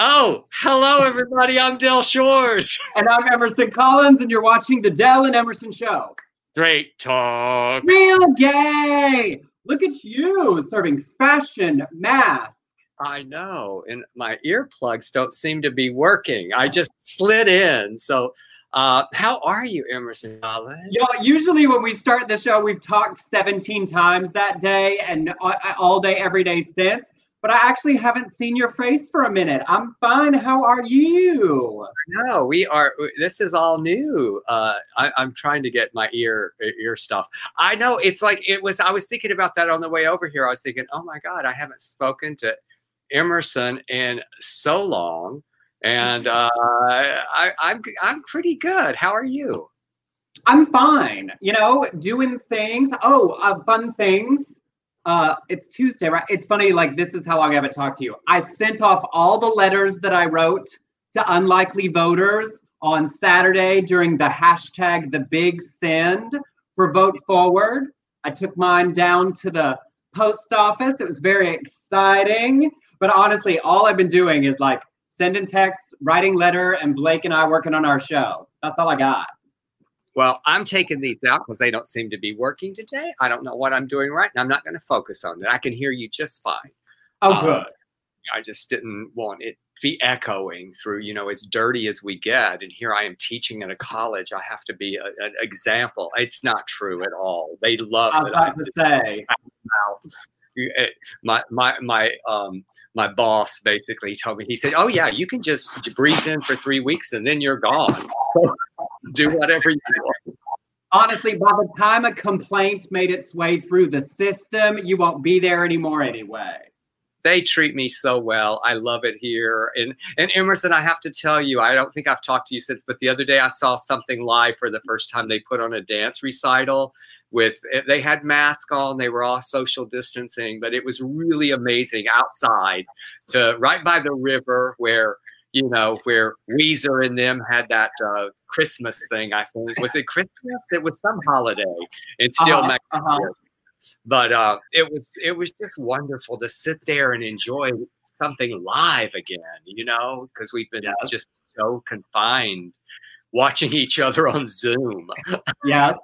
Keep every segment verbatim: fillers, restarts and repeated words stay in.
Oh, hello, everybody. I'm Dell Shores. And I'm Emerson Collins, and you're watching The Dell and Emerson Show. Great talk. Real gay. Look at you serving fashion masks. I know. And my earplugs don't seem to be working. I just slid in. So uh, how are you, Emerson Collins? You know, usually when we start the show, we've talked seventeen times that day and all day, every day since. But I actually haven't seen your face for a minute. I'm fine. How are you? No, we are. This is all new. Uh, I, I'm trying to get my ear ear stuff. I know it's like it was. I was thinking about that on the way over here. I was thinking, oh my God, I haven't spoken to Emerson in so long, and uh, I, I'm I'm pretty good. How are you? I'm fine. You know, doing things. Oh, uh, fun things. Uh, it's Tuesday, right? It's funny, like, this is how long I haven't talked to you. I sent off all the letters that I wrote to unlikely voters on Saturday during the hashtag the big send for Vote Forward. I took mine down to the post office. It was very exciting. But honestly, all I've been doing is like sending texts, writing letter, and Blake and I working on our show. That's all I got. Well, I'm taking these out because they don't seem to be working today. I don't know what I'm doing right, and I'm not going to focus on it. I can hear you just fine. Oh, um, good. I just didn't want it to be echoing through, you know, as dirty as we get. And here I am teaching at a college. I have to be a, an example. It's not true at all. They love that. I was about to say. My my my um my boss basically told me. He said, "Oh yeah, you can just breathe in for three weeks and then you're gone." Do whatever you want. Honestly, by the time a complaint made its way through the system, you won't be there anymore anyway. They treat me so well. I love it here. And and Emerson, I have to tell you, I don't think I've talked to you since, but the other day I saw something live for the first time. They put on a dance recital with, they had masks on, they were all social distancing, but it was really amazing outside, to right by the river where, you know, where Weezer and them had that uh, Christmas thing, I think. Was it Christmas? It was some holiday. It's still uh-huh, uh-huh. But uh, it was it was just wonderful to sit there and enjoy something live again, you know, because we've been yes. just so confined watching each other on Zoom. yes.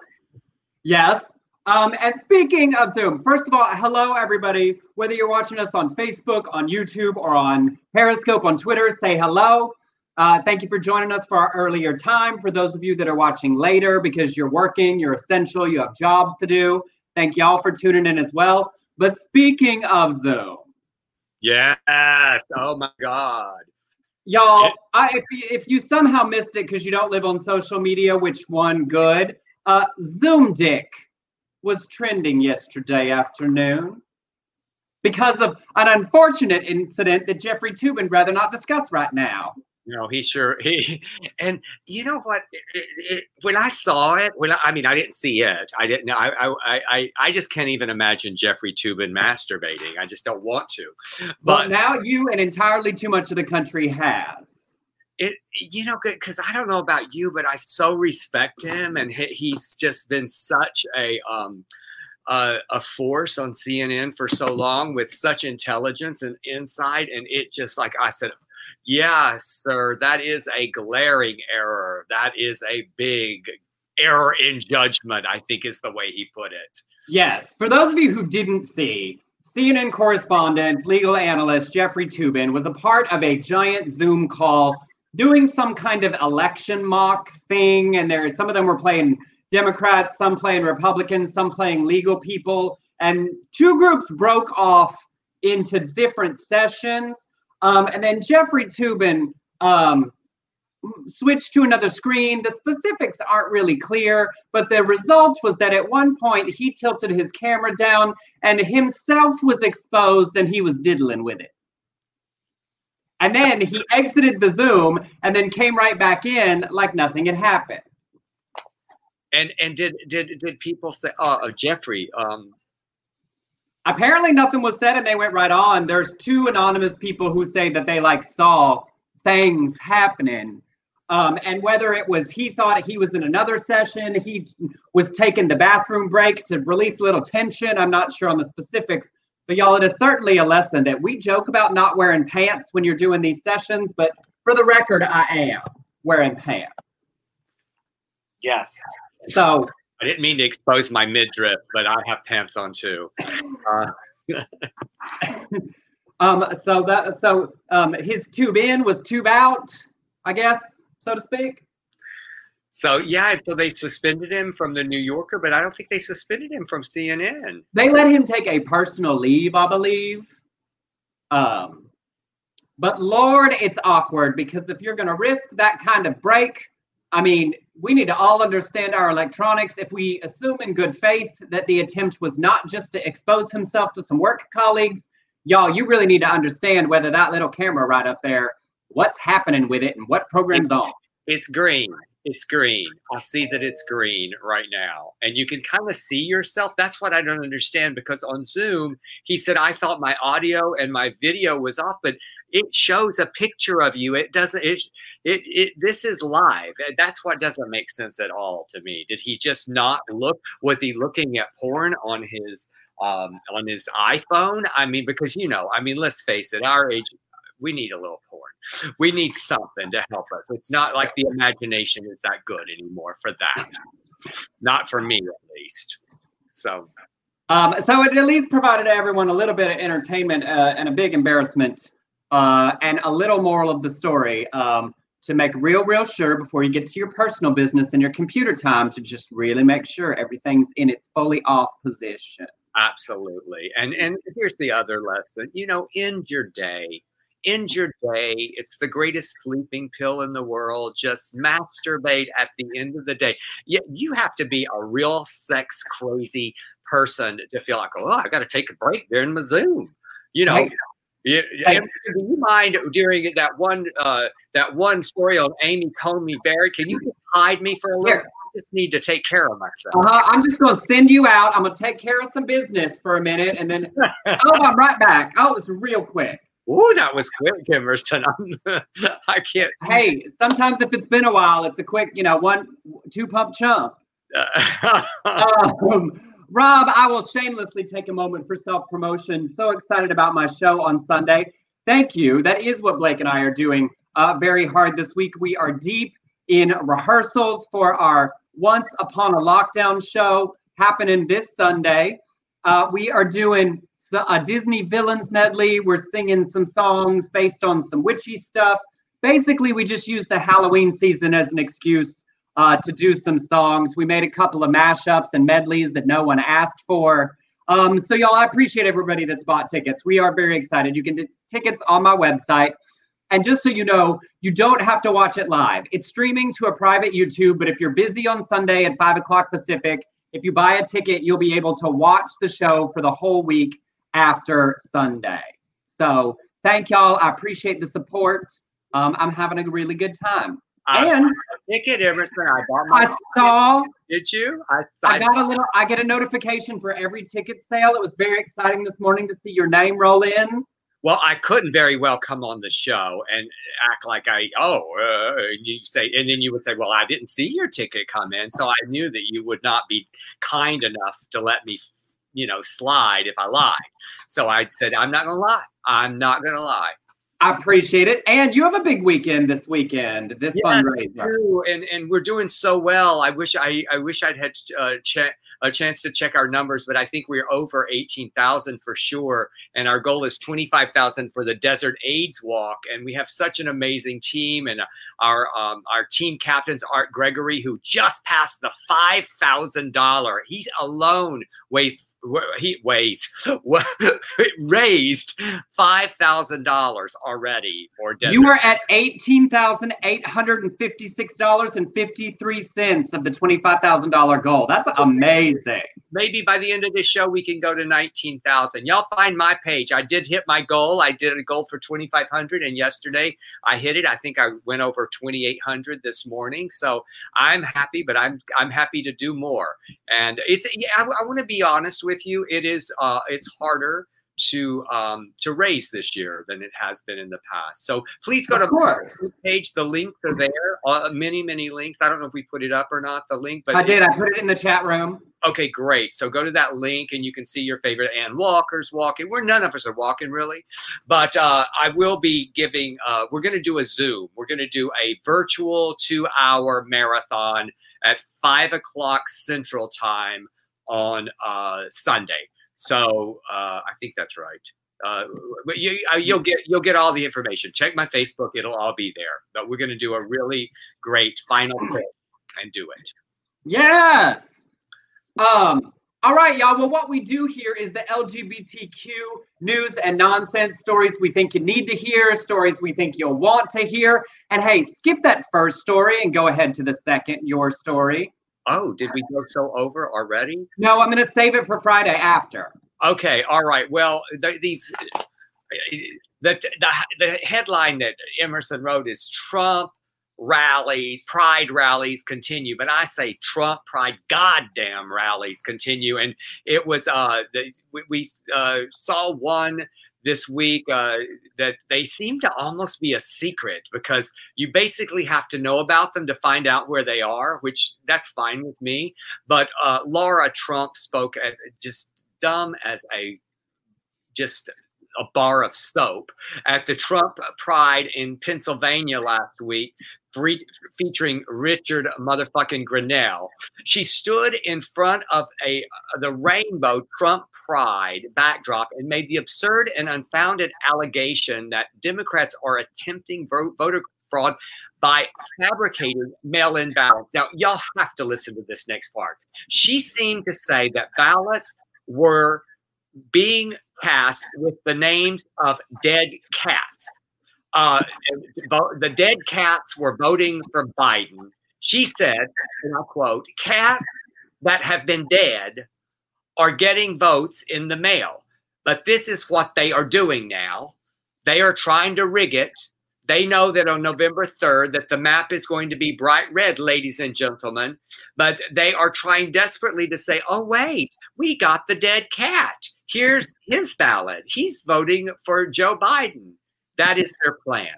Yes. Um, and speaking of Zoom, first of all, hello, everybody. Whether you're watching us on Facebook, on YouTube, or on Periscope, on Twitter, say hello. Uh, thank you for joining us for our earlier time. For those of you that are watching later because you're working, you're essential, you have jobs to do, thank y'all for tuning in as well. But speaking of Zoom. Yes. Oh, my God. Y'all, I, if, if you somehow missed it because you don't live on social media, which one good, uh, Zoom dick was trending yesterday afternoon because of an unfortunate incident that Jeffrey Toobin rather not discuss right now. You know, he sure, he, and you know what, it, it, when I saw it, when I, I mean, I didn't see it. I didn't know. I, I, I, I just can't even imagine Jeffrey Toobin masturbating. I just don't want to. But well, now you and entirely too much of the country has. It, you know, because I don't know about you, but I so respect him, and he, he's just been such a um, uh, a force on C N N for so long with such intelligence and insight. And it just, like I said, yeah, sir, that is a glaring error. That is a big error in judgment, I think is the way he put it. Yes. For those of you who didn't see, C N N correspondent, legal analyst Jeffrey Toobin was a part of a giant Zoom call doing some kind of election mock thing. And there, some of them were playing Democrats, some playing Republicans, some playing legal people. And two groups broke off into different sessions. Um, and then Jeffrey Toobin um, switched to another screen. The specifics aren't really clear, but the result was that at one point he tilted his camera down and himself was exposed and he was diddling with it. And then he exited the Zoom and then came right back in like nothing had happened. And and did did did people say, oh, Jeffrey? Um... Apparently nothing was said and they went right on. There's two anonymous people who say that they like saw things happening. Um, and whether it was he thought he was in another session, he was taking the bathroom break to release a little tension. I'm not sure on the specifics. But y'all, it is certainly a lesson that we joke about not wearing pants when you're doing these sessions, but for the record, I am wearing pants. Yes. So I didn't mean to expose my midriff, but I have pants on too. Uh. um. So that. So um. His tube in was tube out, I guess, so to speak. So yeah, so they suspended him from the New Yorker, but I don't think they suspended him from C N N. They let him take a personal leave, I believe. Um, but Lord, it's awkward because if you're going to risk that kind of break, I mean, we need to all understand our electronics. If we assume in good faith that the attempt was not just to expose himself to some work colleagues, y'all, you really need to understand whether that little camera right up there, what's happening with it and what program's on. It's green. It's green. I see that it's green right now. And you can kind of see yourself. That's what I don't understand, because on Zoom, he said, I thought my audio and my video was off, but it shows a picture of you. It doesn't, it, it, it, this is live. That's what doesn't make sense at all to me. Did he just not look? Was he looking at porn on his, um, on his iPhone? I mean, because, you know, I mean, let's face it, our age, we need a little porn. We need something to help us. It's not like the imagination is that good anymore for that. Not for me, at least. So um, so it at least provided everyone a little bit of entertainment uh, and a big embarrassment uh, and a little moral of the story um, to make real, real sure before you get to your personal business and your computer time to just really make sure everything's in its fully off position. Absolutely. And, and here's the other lesson. You know, end your day. End your day. It's the greatest sleeping pill in the world. Just masturbate at the end of the day. You, you have to be a real sex crazy person to feel like, oh, I got to take a break during my Zoom. You know, hey. you, hey. Do you mind during that one uh, that one story on Amy Comey Barrett? Can you just hide me for a little? Here. I just need to take care of myself. Uh-huh. I'm just going to send you out. I'm going to take care of some business for a minute, and then oh, I'm right back. Oh, it was real quick. Ooh, that was quick, Emerson. I'm, I can't. Hey, sometimes if it's been a while, it's a quick, you know, one, two pump chump. Uh, um, Rob, I will shamelessly take a moment for self-promotion. So excited about my show on Sunday. Thank you. That is what Blake and I are doing uh, very hard this week. We are deep in rehearsals for our Once Upon a Lockdown show happening this Sunday. Uh, we are doing a Disney villains medley. We're singing some songs based on some witchy stuff. Basically, we just used the Halloween season as an excuse uh, to do some songs. We made a couple of mashups and medleys that no one asked for. Um, so, y'all, I appreciate everybody that's bought tickets. We are very excited. You can get tickets on my website. And just so you know, you don't have to watch it live. It's streaming to a private YouTube, but if you're busy on Sunday at five o'clock Pacific, if you buy a ticket, you'll be able to watch the show for the whole week after Sunday. So thank y'all. I appreciate the support. Um, I'm having a really good time. I and ticket, Emerson. I, bought my I saw. Did you? I, I, I got a little. I get a notification for every ticket sale. It was very exciting this morning to see your name roll in. Well, I couldn't very well come on the show and act like I, oh, uh, you say, and then you would say, well, I didn't see your ticket come in. So I knew that you would not be kind enough to let me, you know, slide if I lied. So I said, I'm not going to lie. I'm not going to lie. I appreciate it. And you have a big weekend this weekend, this yeah, fundraiser. And, and we're doing so well. I wish I, I wish I'd had uh, checked. A chance to check our numbers, but I think we're over eighteen thousand for sure. And our goal is twenty-five thousand for the Desert AIDS Walk. And we have such an amazing team. And our um, our team captain's Art Gregory, who just passed the five thousand dollars. He alone weighs he weighs raised five thousand dollars already for Desert. You are at eighteen thousand eight hundred fifty-six dollars and fifty-three cents of the twenty-five thousand dollars goal. That's amazing. Maybe by the end of this show, we can go to nineteen thousand. Y'all find my page. I did hit my goal. I did a goal for twenty-five hundred, and yesterday I hit it. I think I went over twenty-eight hundred this morning. So I'm happy, but I'm, I'm happy to do more. And it's, yeah, I, I want to be honest with you, it is uh, it's harder to um, to raise this year than it has been in the past. So please go to the page. The links are there. Uh, many, many links. I don't know if we put it up or not, the link. But I did. I put it in the chat room. Okay, great. So go to that link and you can see your favorite Ann Walker's walking. We're none of us are walking really, but uh, I will be giving, uh, we're going to do a Zoom. We're going to do a virtual two hour marathon at five o'clock Central Time on uh, Sunday. So uh, I think that's right. Uh, but you, you'll get you'll get all the information. Check my Facebook; it'll all be there. But we're going to do a really great final clip and do it. Yes. Um. All right, y'all. Well, what we do here is the L G B T Q news and nonsense stories we think you need to hear, stories we think you'll want to hear. And hey, skip that first story and go ahead to the second. Your story. Oh, did we go so over already? No, I'm going to save it for Friday after. Okay. All right. Well, the, these the, the the headline that Emerson wrote is Trump rally, pride rallies continue. But I say Trump pride goddamn rallies continue. And it was uh the, we, we uh, saw one this week uh, that they seem to almost be a secret because you basically have to know about them to find out where they are, which that's fine with me. But uh, Laura Trump spoke at just. dumb as a just a bar of soap at the Trump Pride in Pennsylvania last week, free, featuring Richard motherfucking Grenell. She stood in front of a the rainbow Trump Pride backdrop and made the absurd and unfounded allegation that Democrats are attempting voter fraud by fabricating mail-in ballots. Now, y'all have to listen to this next part. She seemed to say that ballots were being cast with the names of dead cats. Uh, the dead cats were voting for Biden. She said, and I quote, cats that have been dead are getting votes in the mail. But this is what they are doing now. They are trying to rig it. They know that on November third that the map is going to be bright red, ladies and gentlemen. But they are trying desperately to say, oh, wait, we got the dead cat. Here's his ballot. He's voting for Joe Biden. That is their plan.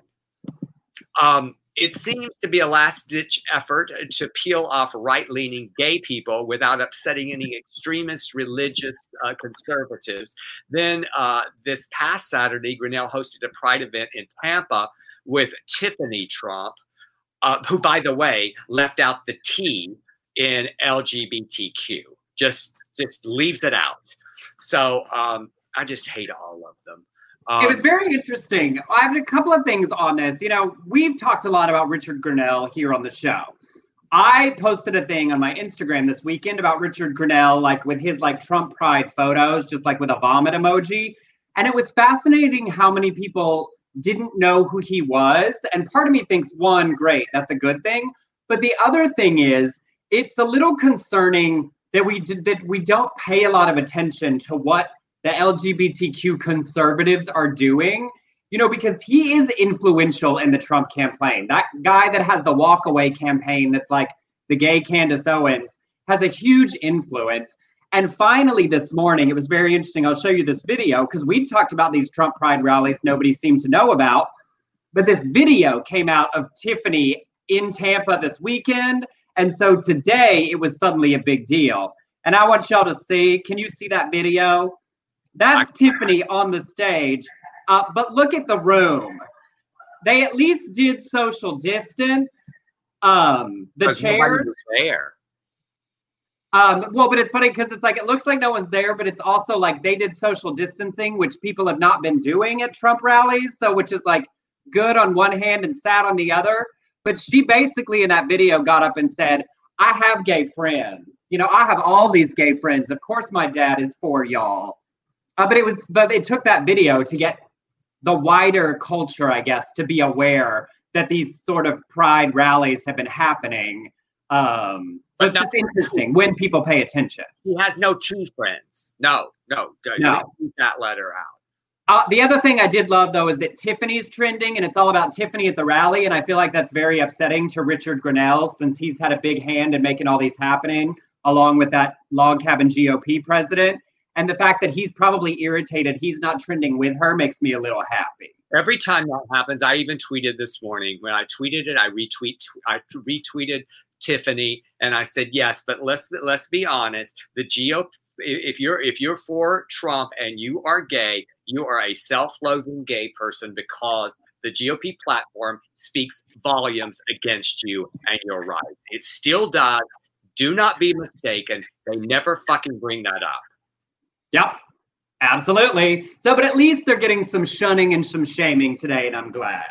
Um, it seems to be a last-ditch effort to peel off right-leaning gay people without upsetting any extremist religious uh, conservatives. Then uh, this past Saturday, Grenell hosted a pride event in Tampa with Tiffany Trump, uh, who, by the way, left out the T in L G B T Q. Just just leaves it out. So um, I just hate all of them. Um, it was very interesting. I have a couple of things on this. You know, we've talked a lot about Richard Grenell here on the show. I posted a thing on my Instagram this weekend about Richard Grenell, like with his like Trump Pride photos, just like with a vomit emoji. And it was fascinating how many people didn't know who he was. And part of me thinks, one, great, that's a good thing. But the other thing is, it's a little concerning that we did, that we don't pay a lot of attention to what the L G B T Q conservatives are doing, you know, because he is influential in the Trump campaign. That guy that has the walkaway campaign that's like the gay Candace Owens has a huge influence. And finally, this morning, it was very interesting. I'll show you this video because we talked about these Trump Pride rallies nobody seemed to know about. But this video came out of Tiffany in Tampa this weekend. And so today it was suddenly a big deal. And I want y'all to see, can you see that video? That's I- Tiffany on the stage. Uh, but look at the room. They at least did social distance. Um, the chairs. There. Um, well, but it's funny because it's like, it looks like no one's there, but it's also like they did social distancing, which people have not been doing at Trump rallies. So which is like good on one hand and sad on the other. But she basically in that video got up and said, I have gay friends. You know, I have all these gay friends. Of course, my dad is for y'all. Uh, but it was but it took that video to get the wider culture, I guess, to be aware that these sort of pride rallies have been happening. Um, so but it's no, just interesting when people pay attention. He has no true friends. No, no. Don't no. Keep that letter out. Uh, the other thing I did love, though, is that Tiffany's trending, and it's all about Tiffany at the rally, and I feel like that's very upsetting to Richard Grenell since he's had a big hand in making all these happening, along with that Log Cabin G O P president. And the fact that he's probably irritated he's not trending with her makes me a little happy. Every time that happens, I even tweeted this morning. When I tweeted it, I retweet, I retweeted Tiffany, and I said, yes, but let's let's be honest. The G O P, if you're if you're for Trump and you are gay, you are a self-loathing gay person, because the G O P platform speaks volumes against you and your rights. It still does. Do not be mistaken. They never fucking bring that up. Yep. Absolutely. So, but at least they're getting some shunning and some shaming today, and I'm glad.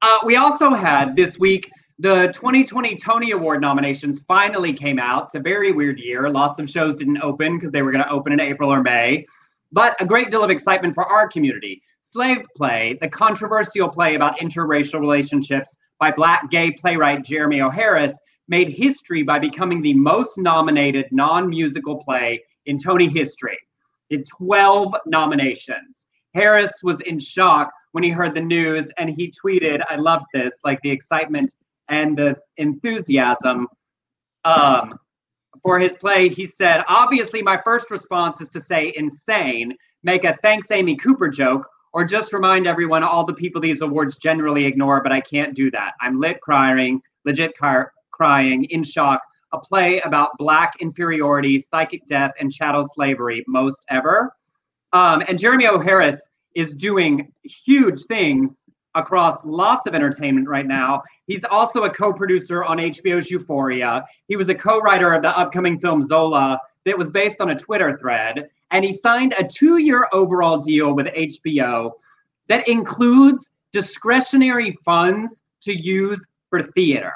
Uh, we also had this week, the twenty twenty Tony Award nominations finally came out. It's a very weird year. Lots of shows didn't open because they were going to open in April or May, but a great deal of excitement for our community. Slave Play, the controversial play about interracial relationships by Black gay playwright Jeremy O'Harris, made history by becoming the most nominated non-musical play in Tony history. In twelve nominations. Harris was in shock when he heard the news, and he tweeted, I loved this, like the excitement and the enthusiasm um, for his play. He said, obviously my first response is to say insane, make a thanks Amy Cooper joke, or just remind everyone all the people these awards generally ignore, but I can't do that. I'm lit crying, legit car- crying, in shock. A play about Black inferiority, psychic death, and chattel slavery most ever. Um, and Jeremy O'Harris is doing huge things across lots of entertainment right now. He's also a co-producer on H B O's Euphoria. He was a co-writer of the upcoming film Zola that was based on a Twitter thread. And he signed a two-year overall deal with H B O that includes discretionary funds to use for theater.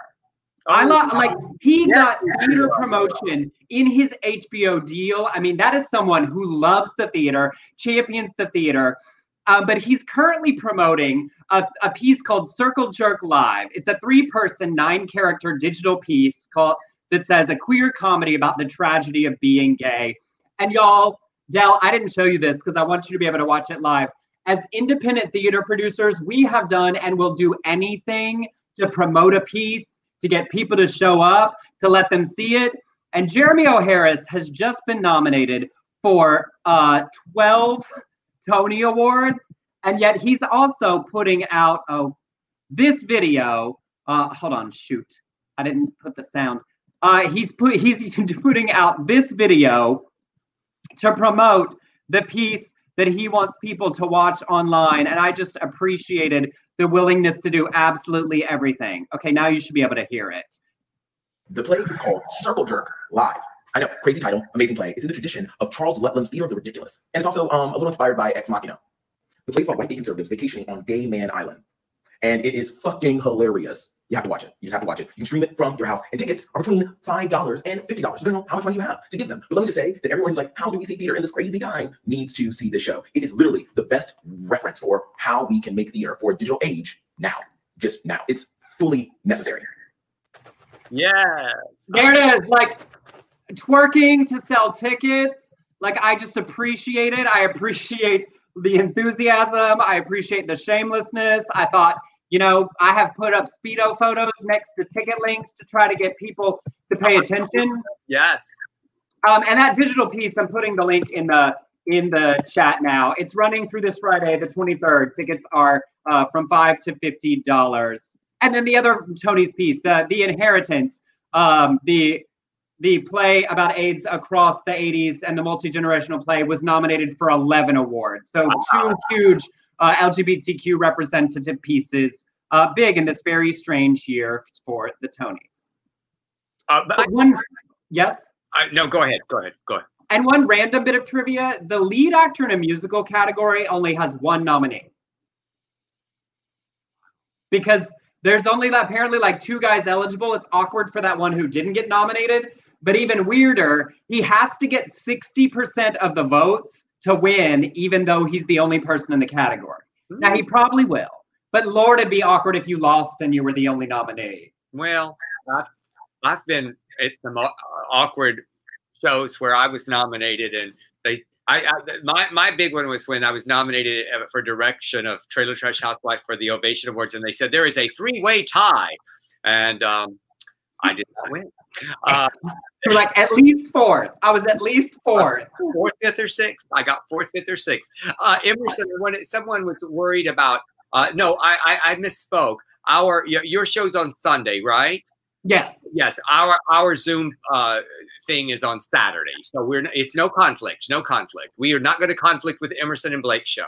I love, like, he yeah, got theater yeah, promotion in his H B O deal. I mean, that is someone who loves the theater, champions the theater. Uh, but he's currently promoting a, a piece called Circle Jerk Live. It's a three-person, nine-character digital piece called that says a queer comedy about the tragedy of being gay. And y'all, Dell, I didn't show you this because I want you to be able to watch it live. As independent theater producers, we have done and will do anything to promote a piece, to get people to show up, to let them see it. And Jeremy O'Harris has just been nominated for uh, twelve Tony Awards, and yet he's also putting out oh, this video. Uh, hold on, shoot, I didn't put the sound. Uh, he's put, he's putting out this video to promote the piece that he wants people to watch online, and I just appreciated the willingness to do absolutely everything. Okay, now you should be able to hear it. The play is called Circle Jerk Live. I know, crazy title, amazing play. It's in the tradition of Charles Lutland's Theater of the Ridiculous. And it's also um, a little inspired by Ex Machina. The play's about white gay conservatives vacationing on Gay Man Island. And it is fucking hilarious. You have to watch it. You just have to watch it. You can stream it from your house. And tickets are between five dollars and fifty dollars, depending on how much money you have to give them. But let me just say that everyone who's like, how do we see theater in this crazy time, needs to see this show. It is literally the best reference for how we can make theater for a digital age now, just now. It's fully necessary. Yes. There it is, like twerking to sell tickets. Like, I just appreciate it. I appreciate the enthusiasm. I appreciate the shamelessness. I thought, you know, I have put up Speedo photos next to ticket links to try to get people to pay attention. Yes. Um, and that digital piece, I'm putting the link in the in the chat now. It's running through this Friday, the twenty-third. Tickets are uh, from five dollars to fifty dollars. And then the other Tony's piece, the the Inheritance, um, the the play about AIDS across the eighties and the multi-generational play, was nominated for eleven awards. So two huge Uh, L G B T Q representative pieces, uh, big in this very strange year for the Tonys. Uh, but but one, I, yes? I, no, go ahead, go ahead, go ahead. And one random bit of trivia, the lead actor in a musical category only has one nominee. Because there's only apparently like two guys eligible. It's awkward for that one who didn't get nominated, but even weirder, he has to get sixty percent of the votes to win, even though he's the only person in the category. Now, he probably will, but Lord, it'd be awkward if you lost and you were the only nominee. Well, I've, I've been at some awkward shows where I was nominated, and they, I, I my my big one was when I was nominated for direction of Trailer Trash Housewife for the Ovation Awards, and they said there is a three-way tie, and um, I did not win. Uh, like at least fourth. I was at least fourth. Fourth, fifth, or sixth. I got fourth, fifth, or sixth. Uh, Emerson, when it, someone was worried about Uh, no, I, I, I misspoke. Our your show's on Sunday, right? Yes. Yes. Our our Zoom uh, thing is on Saturday, so we're it's no conflict, no conflict. We are not going to conflict with Emerson and Blake's show.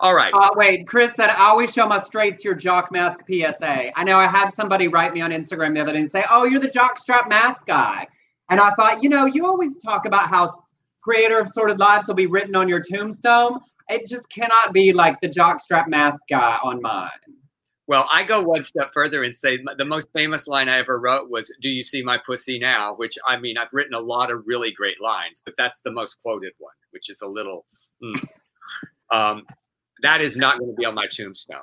All right. Uh, wait, Chris said, I always show my straights your jock mask P S A. I know I had somebody write me on Instagram the other day and say, oh, you're the jock strap mask guy. And I thought, you know, you always talk about how creator of Sorted Lives will be written on your tombstone. It just cannot be like the jock strap mask guy on mine. Well, I go one step further and say the most famous line I ever wrote was, do you see my pussy now? Which, I mean, I've written a lot of really great lines, but that's the most quoted one, which is a little, mm. um, that is not going to be on my tombstone.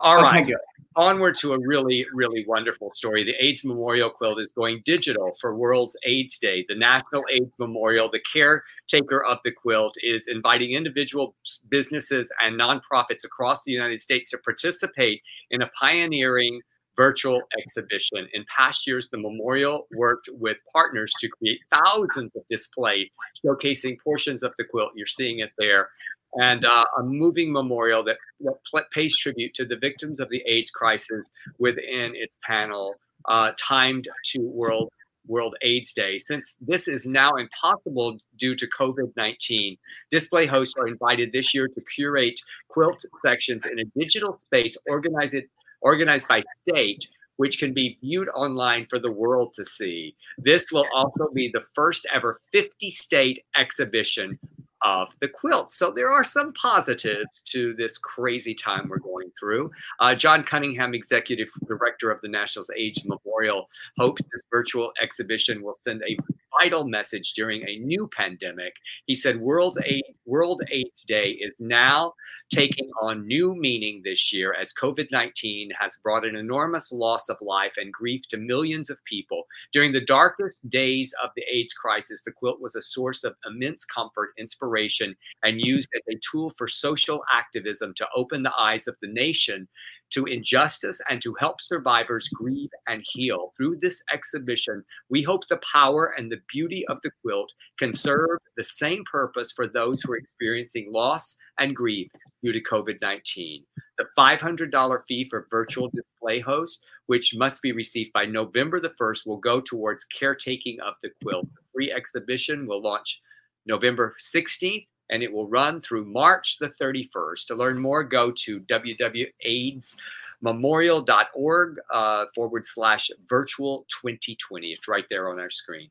All okay, right. Good. Onward to a really, really wonderful story. The AIDS Memorial Quilt is going digital for World AIDS Day. The National AIDS Memorial, the caretaker of the quilt, is inviting individual businesses and nonprofits across the United States to participate in a pioneering virtual exhibition. In past years, the memorial worked with partners to create thousands of displays showcasing portions of the quilt. You're seeing it there. And uh, a moving memorial that, that pays tribute to the victims of the AIDS crisis within its panel, uh, timed to World World AIDS Day. Since this is now impossible due to COVID nineteen, display hosts are invited this year to curate quilt sections in a digital space organized organized by state, which can be viewed online for the world to see. This will also be the first ever fifty-state exhibition of the quilt. So there are some positives to this crazy time we're going through. Uh, John Cunningham, executive director of the National AIDS Memorial, hopes this virtual exhibition will send a vital message during a new pandemic. He said, World's AIDS, World AIDS Day is now taking on new meaning this year as COVID nineteen has brought an enormous loss of life and grief to millions of people. During the darkest days of the AIDS crisis, the quilt was a source of immense comfort, inspiration, and used as a tool for social activism to open the eyes of the nation to injustice and to help survivors grieve and heal. Through this exhibition, we hope the power and the beauty of the quilt can serve the same purpose for those who are experiencing loss and grief due to COVID nineteen. The five hundred dollars fee for virtual display host, which must be received by November the first, will go towards caretaking of the quilt. The free exhibition will launch November sixteenth. And it will run through March the thirty-first. To learn more, go to w w w dot aids memorial dot org uh, forward slash virtual twenty twenty. It's right there on our screen.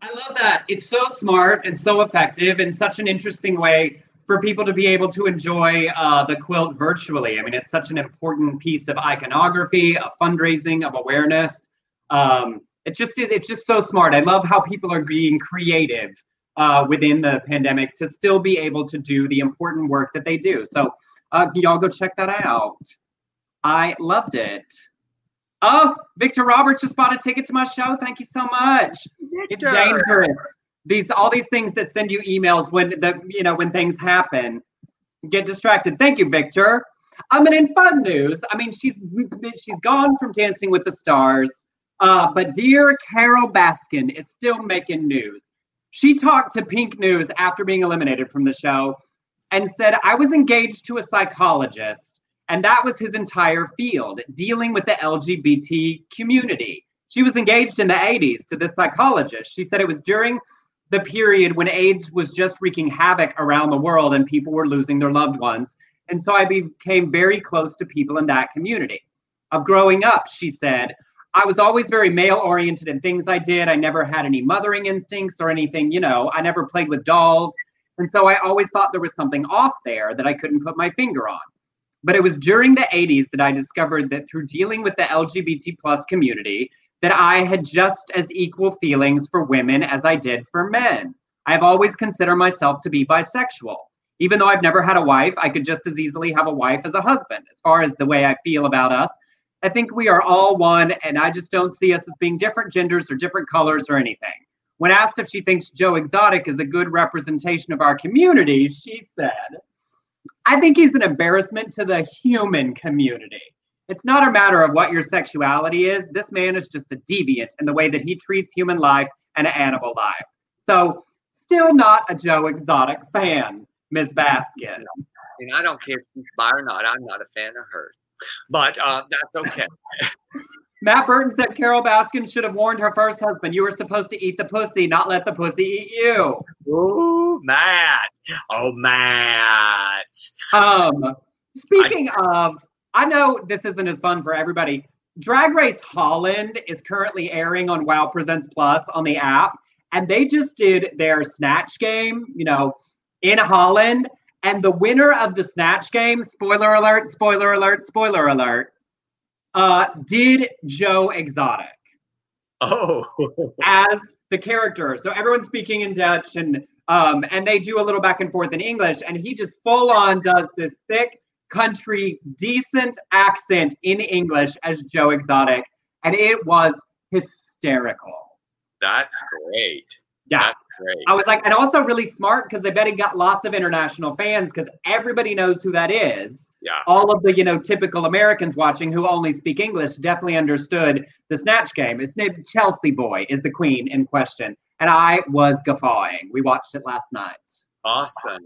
I love that. It's so smart and so effective and such an interesting way for people to be able to enjoy uh, the quilt virtually. I mean, it's such an important piece of iconography, of fundraising, of awareness. Um, it just it's just so smart. I love how people are being creative Uh, within the pandemic to still be able to do the important work that they do. So uh, y'all go check that out. I loved it. Oh, Victor Roberts just bought a ticket to my show. Thank you so much. Victor. It's dangerous. These all these things that send you emails when the you know when things happen, get distracted. Thank you, Victor. I mean, in fun news, I mean she's she's gone from Dancing with the Stars, uh, but dear Carole Baskin is still making news. She talked to Pink News after being eliminated from the show and said, I was engaged to a psychologist, and that was his entire field, dealing with the L G B T community. She was engaged in the eighties to this psychologist. She said it was during the period when AIDS was just wreaking havoc around the world and people were losing their loved ones. And so I became very close to people in that community. Of growing up, she said, I was always very male-oriented in things I did. I never had any mothering instincts or anything, you know. I never played with dolls. And so I always thought there was something off there that I couldn't put my finger on. But it was during the eighties that I discovered that through dealing with the L G B T plus community, that I had just as equal feelings for women as I did for men. I've always considered myself to be bisexual. Even though I've never had a wife, I could just as easily have a wife as a husband, as far as the way I feel about us. I think we are all one, and I just don't see us as being different genders or different colors or anything. When asked if she thinks Joe Exotic is a good representation of our community, she said, I think he's an embarrassment to the human community. It's not a matter of what your sexuality is. This man is just a deviant in the way that he treats human life and animal life. So still not a Joe Exotic fan, Miz Baskin. mean, I don't care if she's bi or not. I'm not a fan of hers, but uh, that's okay. Matt Burton said Carol Baskin should have warned her first husband. You were supposed to eat the pussy, not let the pussy eat you. Ooh, Matt. Oh, Matt. Um, speaking I- of, I know this isn't as fun for everybody. Drag Race Holland is currently airing on WOW Presents Plus on the app. And they just did their Snatch Game, you know, in Holland. And the winner of the Snatch Game, spoiler alert, spoiler alert, spoiler alert, uh, did Joe Exotic. Oh. As the character. So everyone's speaking in Dutch, and um, and they do a little back and forth in English. And he just full on does this thick country, decent accent in English as Joe Exotic. And it was hysterical. That's great. Yeah. That's great. I was like, and also really smart because I bet he got lots of international fans because everybody knows who that is. Yeah. All of the, you know, typical Americans watching who only speak English definitely understood the Snatch Game. It's named Chelsea Boy is the queen in question. And I was guffawing. We watched it last night. Awesome.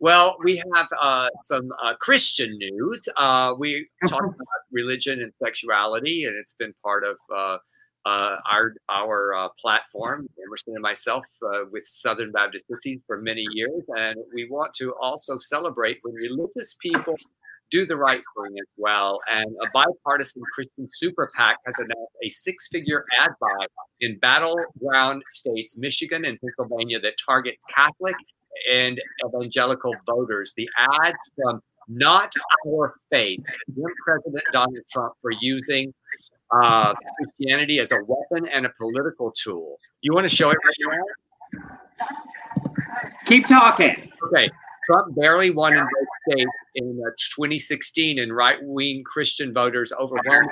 Well, we have uh, some uh, Christian news. Uh, we talked about religion and sexuality, and it's been part of uh, uh, our our uh, platform, Emerson and myself, uh, with Southern Baptist Sissies for many years. And we want to also celebrate when religious people do the right thing as well. And a bipartisan Christian super PAC has announced a six-figure ad buy in battleground states, Michigan and Pennsylvania, that targets Catholic and evangelical voters. The ads from Not Our Faith condemned President Donald Trump for using uh, Christianity as a weapon and a political tool. You want to show it, Richard? Keep talking. Okay. Trump barely won in both states in uh, twenty sixteen, and right-wing Christian voters overwhelmed.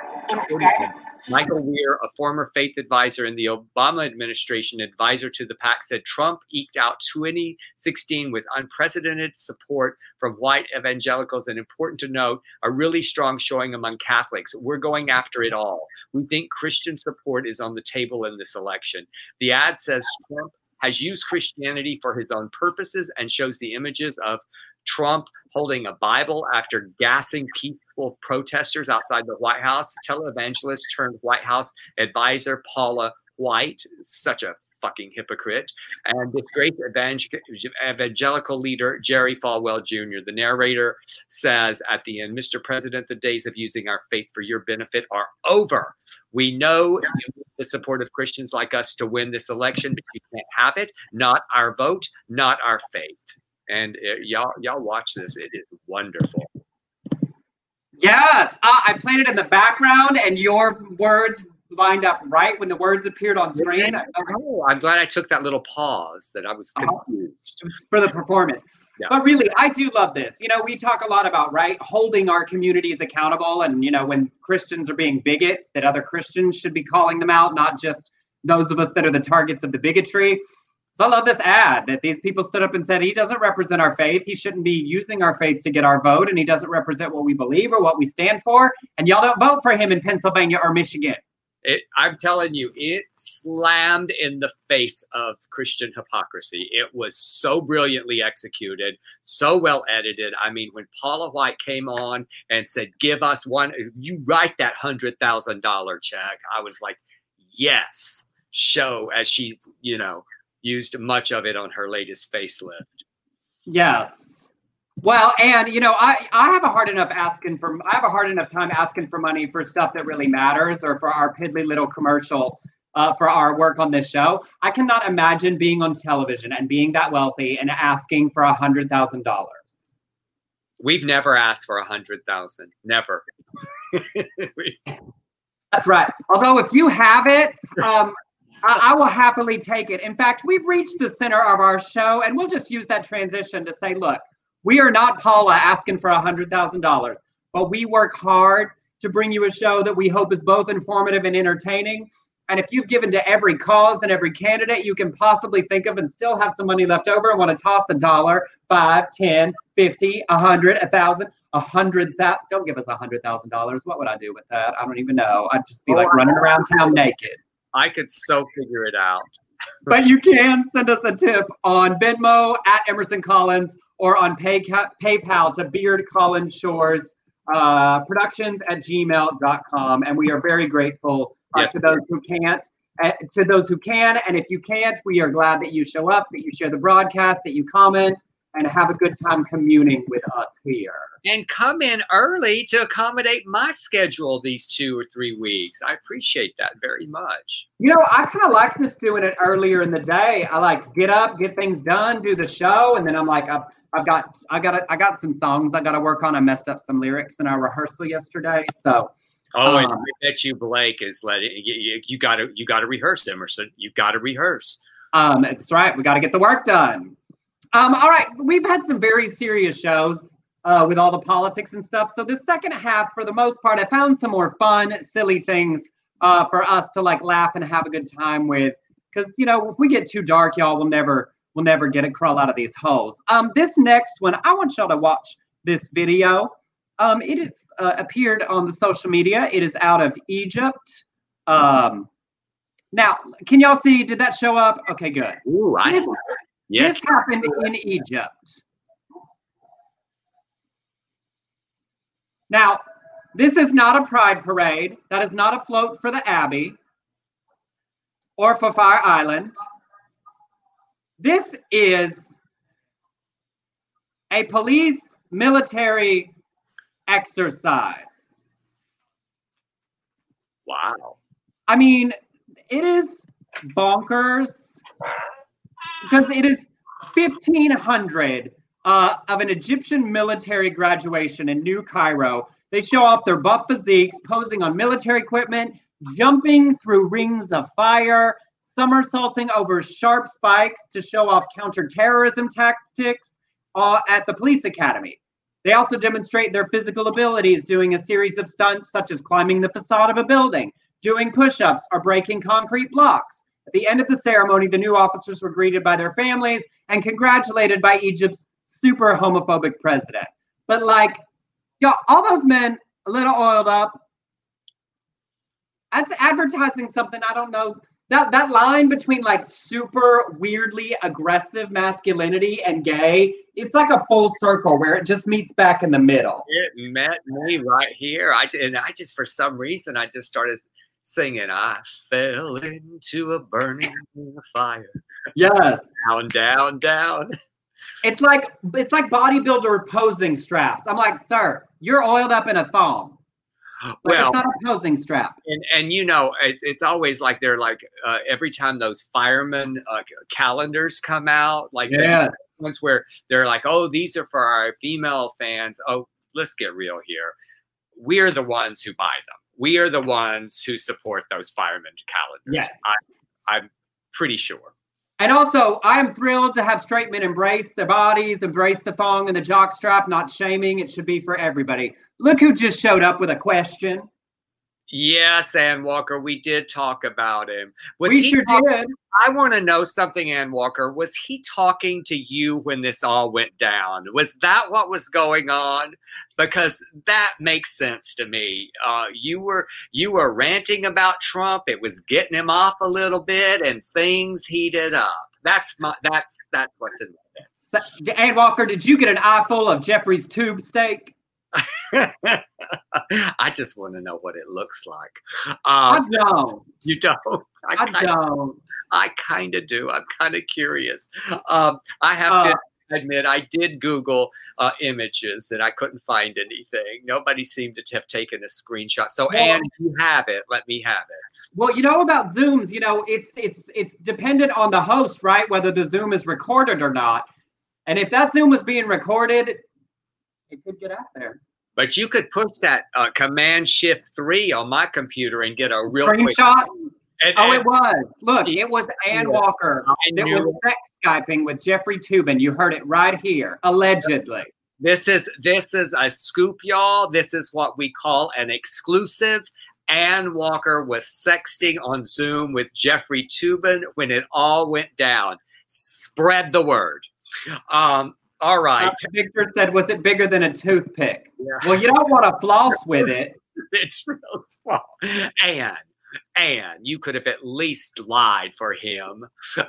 Michael Weir, a former faith advisor in the Obama administration, advisor to the PAC, said Trump eked out twenty sixteen with unprecedented support from white evangelicals, and important to note, a really strong showing among Catholics. We're going after it all. We think Christian support is on the table in this election. The ad says Trump has used Christianity for his own purposes and shows the images of Trump holding a Bible after gassing peaceful protesters outside the White House. Televangelist turned White House advisor Paula White, such a fucking hypocrite, and disgraced evangelical leader Jerry Falwell Junior The narrator says at the end, Mister President, the days of using our faith for your benefit are over. We know you need the support of Christians like us to win this election, but you can't have it. Not our vote, not our faith. And it, y'all, y'all watch this. It is wonderful. Yes, uh, I played it in the background, and your words lined up right when the words appeared on screen. Oh, I'm glad I took that little pause. That I was confused uh, for the performance. Yeah. But really, I do love this. You know, we talk a lot about right holding our communities accountable, and you know, when Christians are being bigots, that other Christians should be calling them out, not just those of us that are the targets of the bigotry. So I love this ad that these people stood up and said, he doesn't represent our faith. He shouldn't be using our faith to get our vote. And he doesn't represent what we believe or what we stand for. And y'all don't vote for him in Pennsylvania or Michigan. It, I'm telling you, it slammed in the face of Christian hypocrisy. It was so brilliantly executed, so well edited. I mean, when Paula White came on and said, give us one, you write that one hundred thousand dollars check. I was like, yes, show as she's, you know, used much of it on her latest facelift. Yes. Well, and you know, I, I have a hard enough asking for I have a hard enough time asking for money for stuff that really matters, or for our piddly little commercial uh, for our work on this show. I cannot imagine being on television and being that wealthy and asking for a hundred thousand dollars. We've never asked for a hundred thousand. Never. That's right. Although if you have it, um, I will happily take it. In fact, we've reached the center of our show, and we'll just use that transition to say, look, we are not Paula asking for one hundred thousand dollars, but we work hard to bring you a show that we hope is both informative and entertaining. And if you've given to every cause and every candidate you can possibly think of and still have some money left over and want to toss a dollar, five, ten, fifty, a hundred, a thousand, a hundred thousand, don't give us a hundred thousand dollars. What would I do with that? I don't even know. I'd just be like running around town naked. I could so figure it out. But you can send us a tip on Venmo at Emerson Collins or on pay, PayPal to Beard Collins Shores uh, productions at gmail dot com. And we are very grateful uh, yes. to those who can't, uh, to those who can. And if you can't, we are glad that you show up, that you share the broadcast, that you comment, and have a good time communing with us here. And come in early to accommodate my schedule these two or three weeks. I appreciate that very much. You know, I kind of like this doing it earlier in the day. I like get up, get things done, do the show, and then I'm like, I've, I've got, I got, I got some songs I got to work on. I messed up some lyrics in our rehearsal yesterday, so. Oh, um, and I bet you Blake is letting you, you got to, you got to rehearse, Emerson. You got to rehearse. Um, that's right. We got to get the work done. Um, all right, we've had some very serious shows uh, with all the politics and stuff. So this second half, for the most part, I found some more fun, silly things uh, for us to like laugh and have a good time with. Because you know, if we get too dark, y'all, we'll never, we'll never get it crawl out of these holes. Um, this next one, I want y'all to watch this video. Um, it has uh, appeared on the social media. It is out of Egypt. Um, now, can y'all see? Did that show up? Okay, good. Ooh, I saw it. Yes. This happened in Egypt. Now, this is not a pride parade. That is not a float for the Abbey or for Fire Island. This is a police military exercise. Wow. I mean, it is bonkers. Because it is fifteen hundred uh, of an Egyptian military graduation in New Cairo. They show off their buff physiques, posing on military equipment, jumping through rings of fire, somersaulting over sharp spikes to show off counterterrorism tactics uh, at the police academy. They also demonstrate their physical abilities, doing a series of stunts such as climbing the facade of a building, doing push-ups, or breaking concrete blocks. At the end of the ceremony, the new officers were greeted by their families and congratulated by Egypt's super homophobic president. But like, y'all, all those men a little oiled up. That's advertising something. I don't know. That that line between like super weirdly aggressive masculinity and gay, it's like a full circle where it just meets back in the middle. It met me right here. I and I just for some reason I just started singing, I fell into a burning fire. Yes. Down, down, down. It's like it's like bodybuilder posing straps. I'm like, sir, you're oiled up in a thong. Like, well, it's not a posing strap. And, and you know, it's, it's always like they're like uh, every time those firemen uh, calendars come out, like yes. the ones where they're like, oh, these are for our female fans. Oh, let's get real here. We're the ones who buy them. We are the ones who support those firemen calendars. Yes. I, I'm pretty sure. And also, I am thrilled to have straight men embrace their bodies, embrace the thong and the jockstrap, not shaming. It should be for everybody. Look who just showed up with a question. Yes, Ann Walker, we did talk about him. Was we he sure talking, did. I want to know something, Ann Walker. Was he talking to you when this all went down? Was that what was going on? Because that makes sense to me. Uh, you were you were ranting about Trump. It was getting him off a little bit, and things heated up. That's my that's that's what's in there. So, Ann Walker, did you get an eyeful of Jeffrey's tube steak? I just want to know what it looks like. Um, I don't. You don't? I, I kinda, don't. I kind of do. I'm kind of curious. Um, I have uh, to admit, I did Google uh, images and I couldn't find anything. Nobody seemed to have taken a screenshot. So, well, Anne, if you have it, let me have it. Well, you know about Zooms, you know, it's it's it's dependent on the host, right? Whether the Zoom is recorded or not. And if that Zoom was being recorded, it could get out there. But you could push that uh, Command Shift three on my computer and get a real screenshot. Quick... Oh, it was. Look, it was Ann yeah, Walker. It was sex Skyping with Jeffrey Toobin. You heard it right here, allegedly. This is this is a scoop, y'all. This is what we call an exclusive. Ann Walker was sexting on Zoom with Jeffrey Toobin when it all went down. Spread the word. Um, All right. Uh, Victor said, was it bigger than a toothpick? Yeah. Well, you don't want to floss with it. It's real small. And Anne, you could have at least lied for him.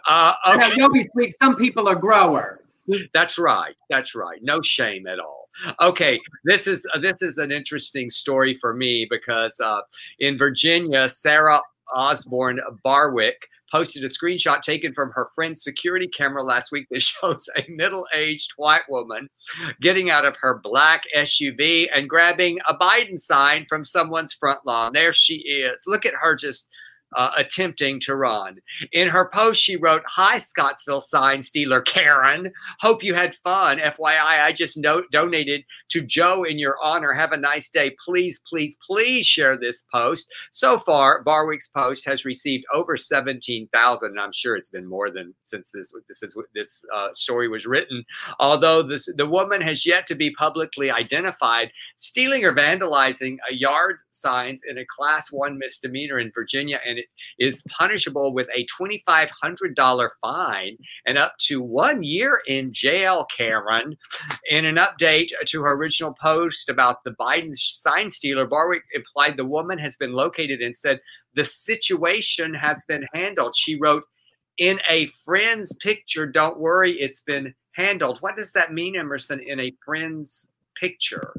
Uh, okay. No, nobody's weak. Some people are growers. That's right. That's right. No shame at all. Okay, this is uh, this is an interesting story for me because uh, in Virginia, Sarah Osborne Barwick posted a screenshot taken from her friend's security camera last week that shows a middle-aged white woman getting out of her black S U V and grabbing a Biden sign from someone's front lawn. There she is. Look at her just uh, attempting to run. In her post, she wrote, "Hi, Scottsville sign stealer Karen. Hope you had fun. F Y I, I just no- donated to Joe in your honor. Have a nice day. Please, please, please share this post." So far, Barwick's post has received over seventeen thousand, and I'm sure it's been more than since this since this uh, story was written. Although this, the woman has yet to be publicly identified, stealing or vandalizing a yard signs in a class one misdemeanor in Virginia, and it is punishable with a twenty-five hundred dollars fine and up to one year in jail, Karen. In an update to her original post about the Biden sign stealer, Barwick implied the woman has been located and said, "The situation has been handled." She wrote, "In a friend's picture, don't worry, it's been handled." What does that mean, Emerson, in a friend's picture?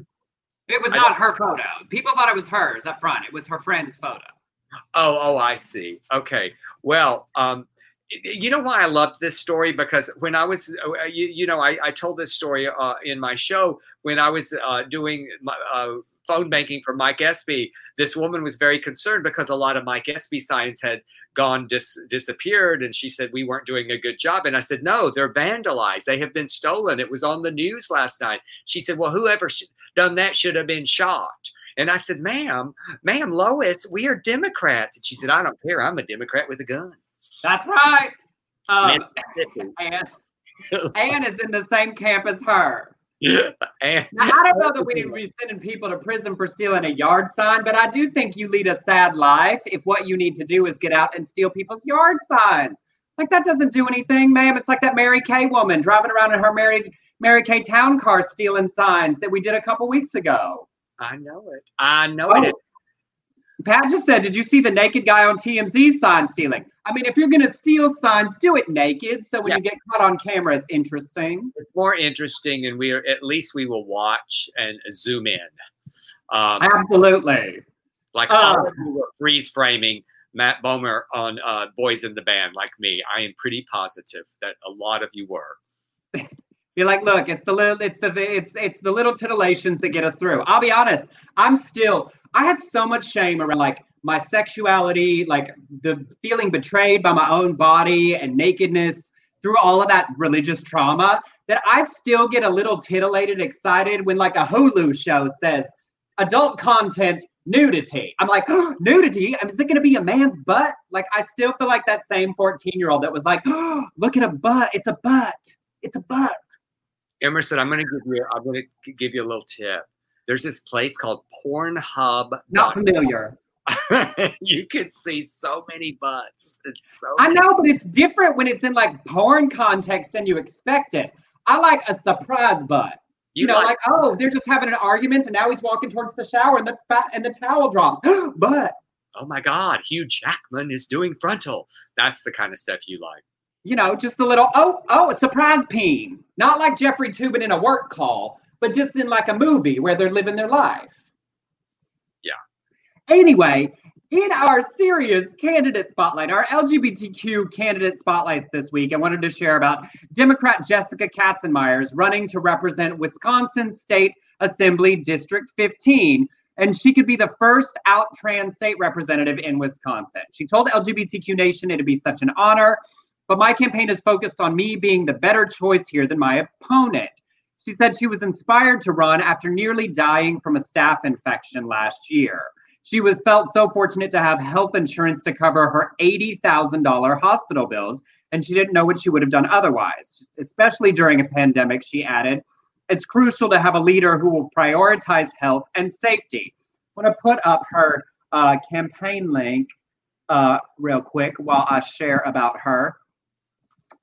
It was not her photo. People thought it was hers up front. It was her friend's photo. Oh, oh, I see. Okay. Well, um, you know why I loved this story? Because when I was, you, you know, I, I told this story uh, in my show when I was uh, doing my, uh, phone banking for Mike Espy. This woman was very concerned because a lot of Mike Espy signs had gone dis- disappeared. And she said, we weren't doing a good job. And I said, no, they're vandalized. They have been stolen. It was on the news last night. She said, well, whoever sh- done that should have been shot. And I said, ma'am, ma'am, Lois, we are Democrats. And she said, I don't care. I'm a Democrat with a gun. That's right. Um, Anne, Anne is in the same camp as her. Yeah, Anne. Now, I don't know that we didn't be sending people to prison for stealing a yard sign, but I do think you lead a sad life if what you need to do is get out and steal people's yard signs. Like, that doesn't do anything, ma'am. It's like that Mary Kay woman driving around in her Mary, Mary Kay town car stealing signs that we did a couple weeks ago. I know it. I know oh. it. Pat just said, did you see the naked guy on T M Z sign stealing? I mean, if you're going to steal signs, do it naked. So when yeah. you get caught on camera, it's interesting. It's more interesting. And we are, at least we will watch and zoom in. Um, Absolutely. Like uh, freeze framing Matt Bomer on uh, Boys in the Band like me. I am pretty positive that a lot of you were. Be like, look, it's the little, it's the, it's, it's the little titillations that get us through. I'll be honest. I'm still, I had so much shame around like my sexuality, like the feeling betrayed by my own body and nakedness through all of that religious trauma that I still get a little titillated, excited when like a Hulu show says adult content, nudity. I'm like, oh, nudity? I mean, is it going to be a man's butt? Like, I still feel like that same fourteen year old that was like, oh, look at a butt. It's a butt. It's a butt. Emerson, I'm going to give you. I'm going to give you a little tip. There's this place called Pornhub. Not familiar. You can see so many butts. It's so. I know, but it's different when it's in like porn context than you expect it. I like a surprise butt. You, you know, like, like oh, they're just having an argument, and now he's walking towards the shower, and the fat, and the towel drops. But oh my God, Hugh Jackman is doing frontal. That's the kind of stuff you like. You know, just a little, oh, oh, a surprise peen. Not like Jeffrey Toobin in a work call, but just in like a movie where they're living their life. Yeah. Anyway, in our serious candidate spotlight, our L G B T Q candidate spotlights this week, I wanted to share about Democrat Jessica Katzenmeyer's running to represent Wisconsin State Assembly District fifteen. And she could be the first out trans state representative in Wisconsin. She told L G B T Q Nation it'd be such an honor, but my campaign is focused on me being the better choice here than my opponent. She said she was inspired to run after nearly dying from a staph infection last year. She was felt so fortunate to have health insurance to cover her eighty thousand dollars hospital bills, and she didn't know what she would have done otherwise, especially during a pandemic, she added. It's crucial to have a leader who will prioritize health and safety. I'm going to put up her uh, campaign link uh, real quick while I share about her.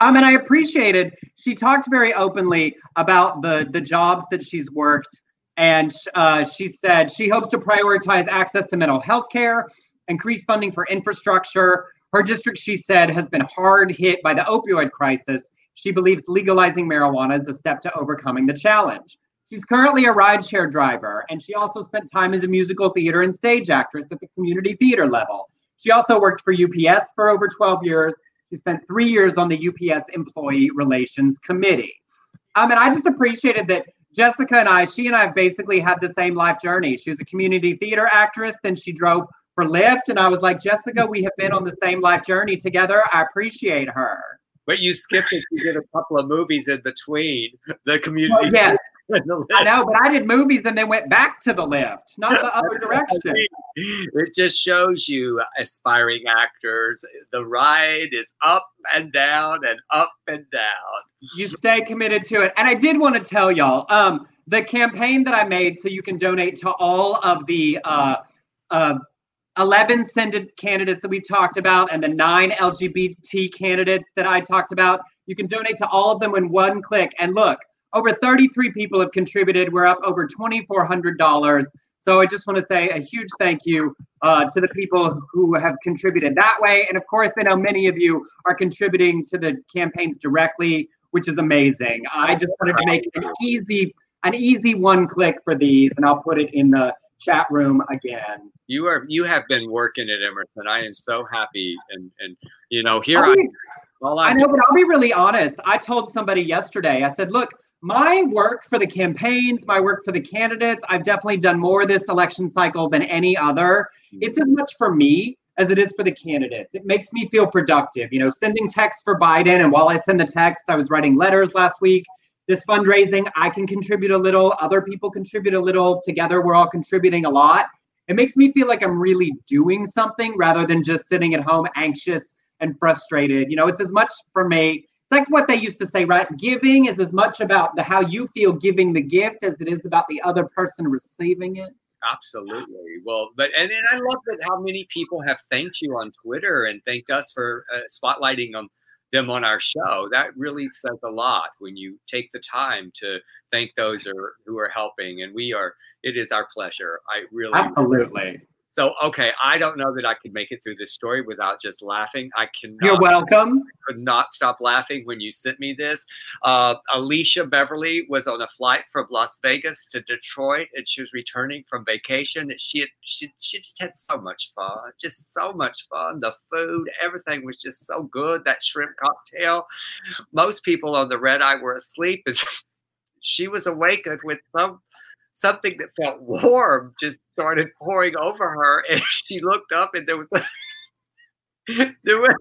Um, and I appreciated, she talked very openly about the, the jobs that she's worked. And uh, she said she hopes to prioritize access to mental health care increase funding for infrastructure. Her district, she said, has been hard hit by the opioid crisis. She believes legalizing marijuana is a step to overcoming the challenge. She's currently a rideshare driver, and she also spent time as a musical theater and stage actress at the community theater level. She also worked for U P S for over twelve years. She spent three years on the U P S Employee Relations Committee. Um, and I just appreciated that Jessica and I, she and I basically had the same life journey. She was a community theater actress, then she drove for Lyft. And I was like, Jessica, we have been on the same life journey together. I appreciate her. But you skipped it. You did a couple of movies in between the community. Well, yes. I know, but I did movies and then went back to the Lyft, not the other direction. It just shows you, aspiring actors, the ride is up and down and up and down. You stay committed to it. And I did want to tell y'all, um, the campaign that I made, so you can donate to all of the uh, uh, eleven Senate candidates that we talked about and the nine L G B T candidates that I talked about. You can donate to all of them in one click. And look, over thirty-three people have contributed. We're up over two thousand four hundred dollars. So I just want to say a huge thank you uh, to the people who have contributed that way. And of course, I know many of you are contributing to the campaigns directly, which is amazing. I just wanted to make an easy, an easy one click for these, and I'll put it in the chat room again. You are, you have been working at Emerson. I am so happy, and and you know, here I. Well, I know, but I'll be really honest. I told somebody yesterday. I said, look. My work for the campaigns, my work for the candidates, I've definitely done more this election cycle than any other. It's as much for me as it is for the candidates. It makes me feel productive. You know, sending texts for Biden, and while I send the text, I was writing letters last week. This fundraising, I can contribute a little, other people contribute a little, together we're all contributing a lot. It makes me feel like I'm really doing something rather than just sitting at home anxious and frustrated. You know, it's as much for me. It's like what they used to say, right? Giving is as much about the how you feel giving the gift as it is about the other person receiving it. Absolutely. Well, but and, and I love that how many people have thanked you on Twitter and thanked us for uh, spotlighting them, them on our show. That really says a lot when you take the time to thank those are, who are helping. And we are, it is our pleasure. I really. Absolutely. Really, So, okay, I don't know that I could make it through this story without just laughing. I cannot. You're welcome. I could not stop laughing when you sent me this. Uh, Alicia Beverly was on a flight from Las Vegas to Detroit, and she was returning from vacation. She had, she she just had so much fun, just so much fun. The food, everything was just so good. That shrimp cocktail. Most people on the red eye were asleep, and she was awakened with some. Something that felt warm just started pouring over her, and she looked up, and there was a there was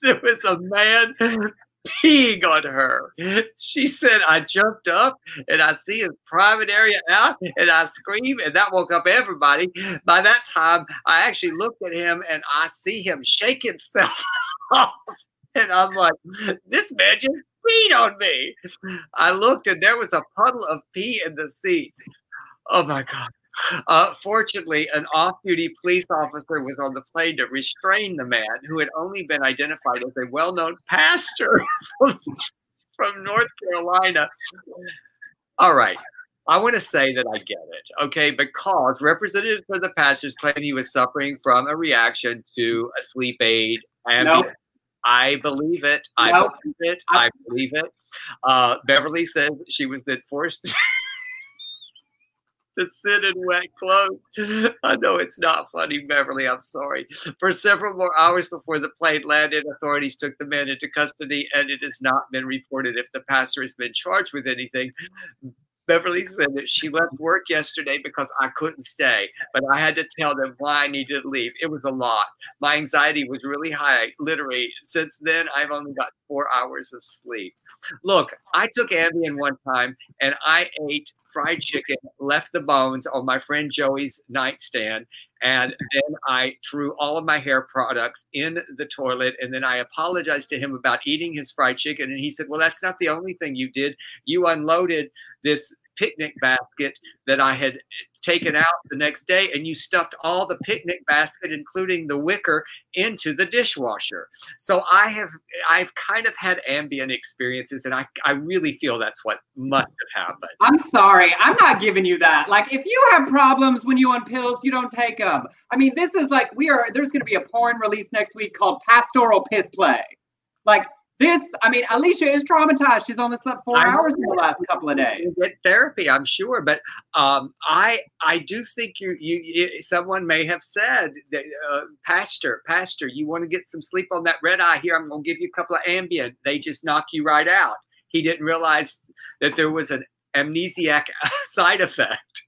there was a man peeing on her. She said, "I jumped up, and I see his private area out, and I scream, and that woke up everybody." By that time, I actually looked at him, and I see him shake himself off, and I'm like, "This man just." On me. I looked and there was a puddle of pee in the seat. Oh my God. Uh, fortunately, an off-duty police officer was on the plane to restrain the man who had only been identified as a well-known pastor from North Carolina. All right. I want to say that I get it, okay, because representatives for the pastors claimed he was suffering from a reaction to a sleep aid. Nope. I believe it. I nope. believe it. I believe it. Uh, Beverly says she was then forced to sit in wet clothes. I know it's not funny, Beverly. I'm sorry. For several more hours before the plane landed, authorities took the man into custody, and it has not been reported if the pastor has been charged with anything. Beverly said that she left work yesterday because I couldn't stay, but I had to tell them why I needed to leave. It was a lot. My anxiety was really high, literally. Since then, I've only got four hours of sleep. Look, I took Ambien one time, and I ate fried chicken, left the bones on my friend Joey's nightstand, and then I threw all of my hair products in the toilet, and then I apologized to him about eating his fried chicken, and he said, well, that's not the only thing you did. You unloaded this picnic basket that I had taken out the next day, and you stuffed all the picnic basket, including the wicker, into the dishwasher. So I have, I've kind of had ambient experiences, and I, I really feel that's what must have happened. I'm sorry. I'm not giving you that. Like, if you have problems when you're on pills, you don't take them. I mean, this is like, we are, there's going to be a porn release next week called Pastoral Piss Play. Like, This, I mean, Alicia is traumatized. She's only slept four I'm, hours in the last couple of days. Get therapy, I'm sure, but um, I I do think you you, you someone may have said, that, uh, Pastor, Pastor, you want to get some sleep on that red eye here? I'm going to give you a couple of Ambien. They just knock you right out. He didn't realize that there was an amnesiac side effect.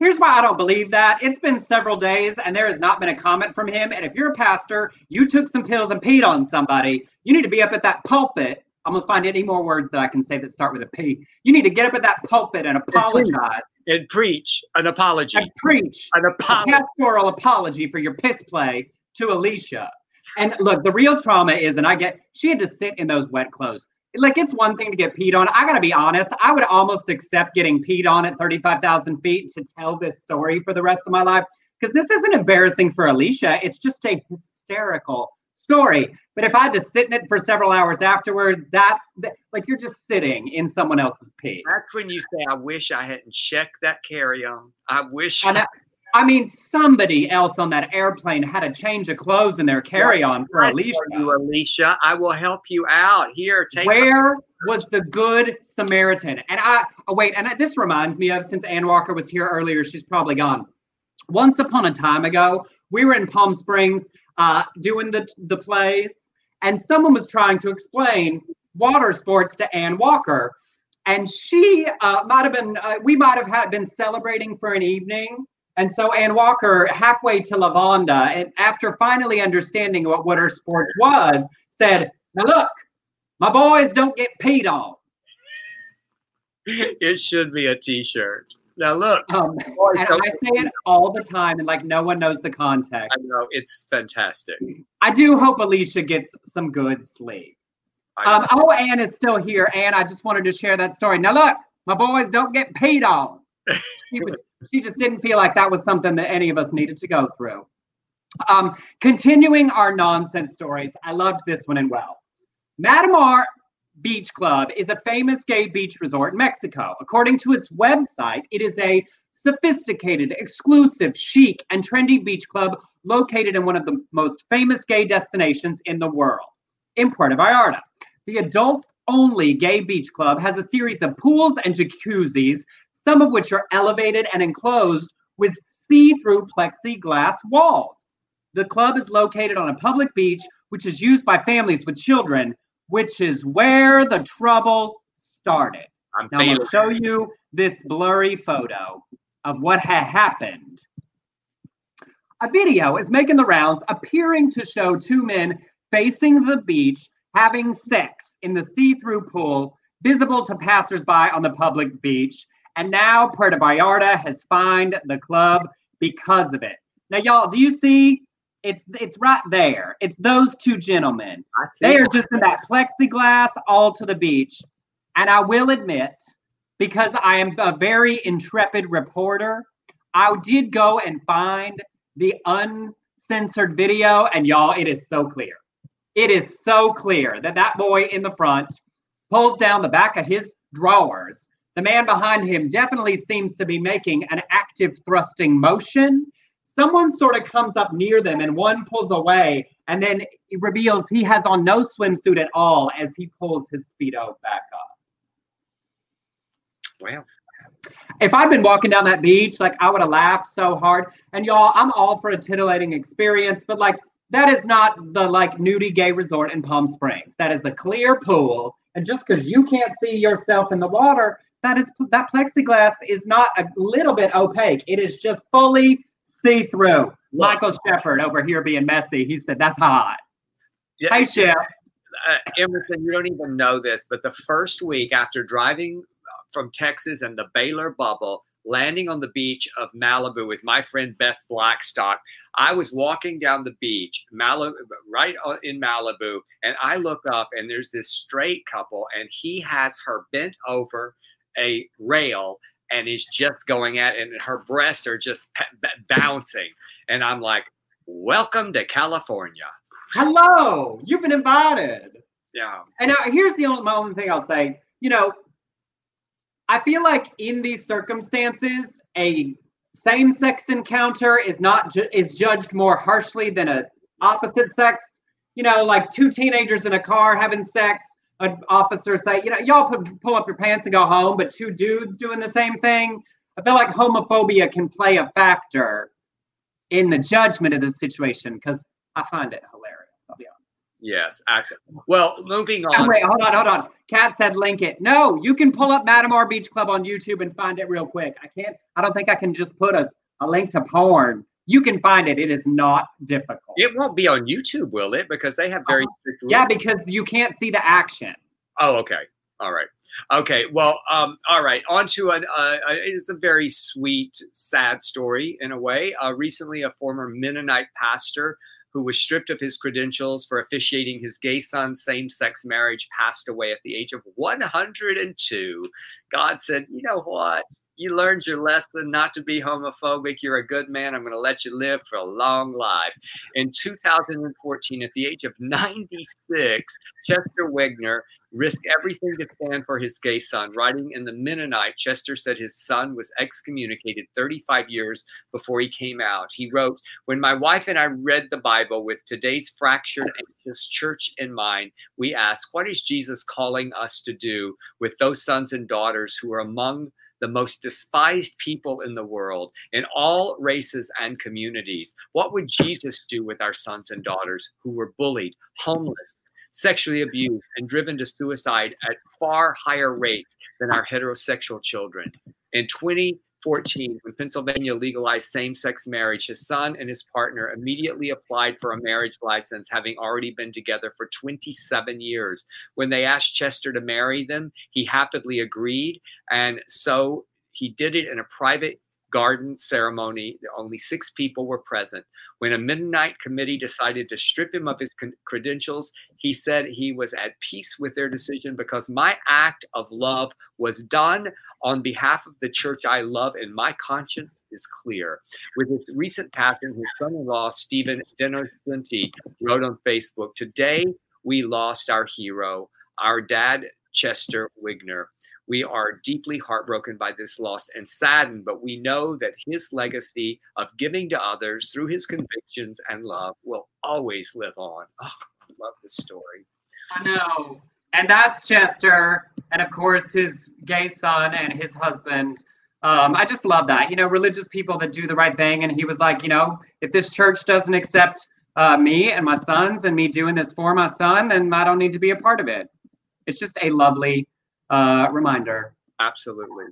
Here's why I don't believe that. It's been several days and there has not been a comment from him. And if you're a pastor, you took some pills and peed on somebody, you need to be up at that pulpit. I'm going to find any more words that I can say that start with a P. You need to get up at that pulpit and apologize. And, and preach an apology. And preach an apology. A pastoral apology for your piss play to Alicia. And look, the real trauma is, and I get, she had to sit in those wet clothes. Like, it's one thing to get peed on. I got to be honest. I would almost accept getting peed on at thirty-five thousand feet to tell this story for the rest of my life, because this isn't embarrassing for Alicia. It's just a hysterical story. But if I had to sit in it for several hours afterwards, that's like, you're just sitting in someone else's pee. That's when you say, I wish I hadn't checked that carry-on. I wish. I, I mean, somebody else on that airplane had a change of clothes in their carry-on for Alicia. You, Alicia, I will help you out. Here, take. Where was the good Samaritan? And I, oh wait, and this reminds me of, since Ann Walker was here earlier, she's probably gone. Once upon a time ago, we were in Palm Springs uh, doing the, the plays, and someone was trying to explain water sports to Ann Walker. And she uh, might have been, uh, we might have had been celebrating for an evening. And so Ann Walker, halfway to Lavonda, and after finally understanding what water sports was, said, now look, my boys don't get peed on. It should be a T-shirt. Now look. Um, boys and don't I say it all the time, and like, no one knows the context. I know. It's fantastic. I do hope Alicia gets some good sleep. Um, oh, Ann is still here. Ann, I just wanted to share that story. Now look, my boys don't get peed on. She was... She just didn't feel like that was something that any of us needed to go through. Um, continuing our nonsense stories, I loved this one and well. Matamar Beach Club is a famous gay beach resort in Mexico. According to its website, it is a sophisticated, exclusive, chic, and trendy beach club located in one of the most famous gay destinations in the world, in Puerto Vallarta. The adults-only gay beach club has a series of pools and jacuzzis, some of which are elevated and enclosed with see-through plexiglass walls. The club is located on a public beach, which is used by families with children, which is where the trouble started. I'm now going to show you this blurry photo of what had happened. A video is making the rounds, appearing to show two men facing the beach having sex in the see-through pool, visible to passersby on the public beach. And now Puerto Vallarta has fined the club because of it. Now, y'all, do you see? It's it's right there. It's those two gentlemen. I see. They are just in that plexiglass all to the beach. And I will admit, because I am a very intrepid reporter, I did go and find the uncensored video. And y'all, it is so clear. It is so clear that that boy in the front pulls down the back of his drawers. The man behind him definitely seems to be making an active thrusting motion. Someone sort of comes up near them and one pulls away, and then it reveals he has on no swimsuit at all as he pulls his Speedo back up. Wow. If I'd been walking down that beach, like, I would have laughed so hard. And y'all, I'm all for a titillating experience, but like, that is not the like nudie gay resort in Palm Springs. That is the clear pool. And just because you can't see yourself in the water, That is that plexiglass is not a little bit opaque. It is just fully see-through. Michael Shepard over here being messy. He said, that's hot. Yeah. Hey, Shep. Uh, Emerson, you don't even know this, but the first week after driving from Texas and the Baylor bubble, landing on the beach of Malibu with my friend Beth Blackstock, I was walking down the beach, Malibu, right in Malibu, and I look up and there's this straight couple, and he has her bent over a rail and is just going at it, and her breasts are just p- b- bouncing. And I'm like, welcome to California. Hello, you've been invited. Yeah. And I, here's the only, my only thing I'll say. You know, I feel like in these circumstances, a same-sex encounter is not ju- is judged more harshly than a opposite sex. You know, like two teenagers in a car having sex. An officer say, you know, y'all p- pull up your pants and go home, but two dudes doing the same thing. I feel like homophobia can play a factor in the judgment of this situation because I find it hilarious. I'll be honest. Yes, absolutely. Well, moving on. Oh, wait, hold on, hold on. Kat said link it. No, you can pull up Matamor Beach Club on YouTube and find it real quick. I can't, I don't think I can just put a, a link to porn. You can find it. It is not difficult. It won't be on YouTube, will it? Because they have very uh, strict rules. Yeah, because you can't see the action. Oh, okay. All right. Okay. Well, um, all right. On to an, uh, it's a very sweet, sad story in a way. Uh, recently, a former Mennonite pastor who was stripped of his credentials for officiating his gay son's same-sex marriage passed away at the age of one hundred two. God said, you know what? You learned your lesson not to be homophobic. You're a good man. I'm going to let you live for a long life. In two thousand fourteen, at the age of ninety-six, Chester Wigner risked everything to stand for his gay son. Writing in the Mennonite, Chester said his son was excommunicated thirty-five years before he came out. He wrote, "When my wife and I read the Bible with today's fractured, anxious church in mind, we ask, what is Jesus calling us to do with those sons and daughters who are among the most despised people in the world, in all races and communities? What would Jesus do with our sons and daughters who were bullied, homeless, sexually abused, and driven to suicide at far higher rates than our heterosexual children?" In twenty fourteen, when Pennsylvania legalized same-sex marriage, his son and his partner immediately applied for a marriage license, having already been together for twenty-seven years. When they asked Chester to marry them, he happily agreed, and so he did it in a private garden ceremony. Only six people were present. When a Mennonite committee decided to strip him of his con- credentials, he said he was at peace with their decision because "my act of love was done on behalf of the church I love, and my conscience is clear." With his recent passing, his son-in-law, Stephen Denocenti, wrote on Facebook, "Today we lost our hero, our dad, Chester Wigner. We are deeply heartbroken by this loss and saddened, but we know that his legacy of giving to others through his convictions and love will always live on." Oh, I love this story. I know. And that's Chester. And of course, his gay son and his husband. Um, I just love that. You know, religious people that do the right thing. And he was like, you know, if this church doesn't accept uh, me and my sons and me doing this for my son, then I don't need to be a part of it. It's just a lovely Uh, reminder. Absolutely.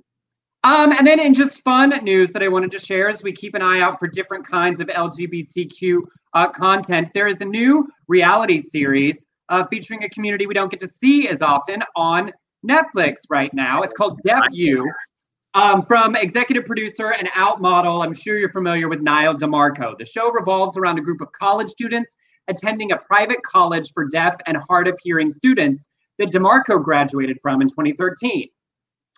Um, and then in just fun news that I wanted to share is we keep an eye out for different kinds of L G B T Q uh, content. There is a new reality series uh, featuring a community we don't get to see as often on Netflix right now. It's called Deaf You, um, from executive producer and out model. I'm sure you're familiar with Niall DeMarco. The show revolves around a group of college students attending a private college for deaf and hard of hearing students that DeMarco graduated from in twenty thirteen.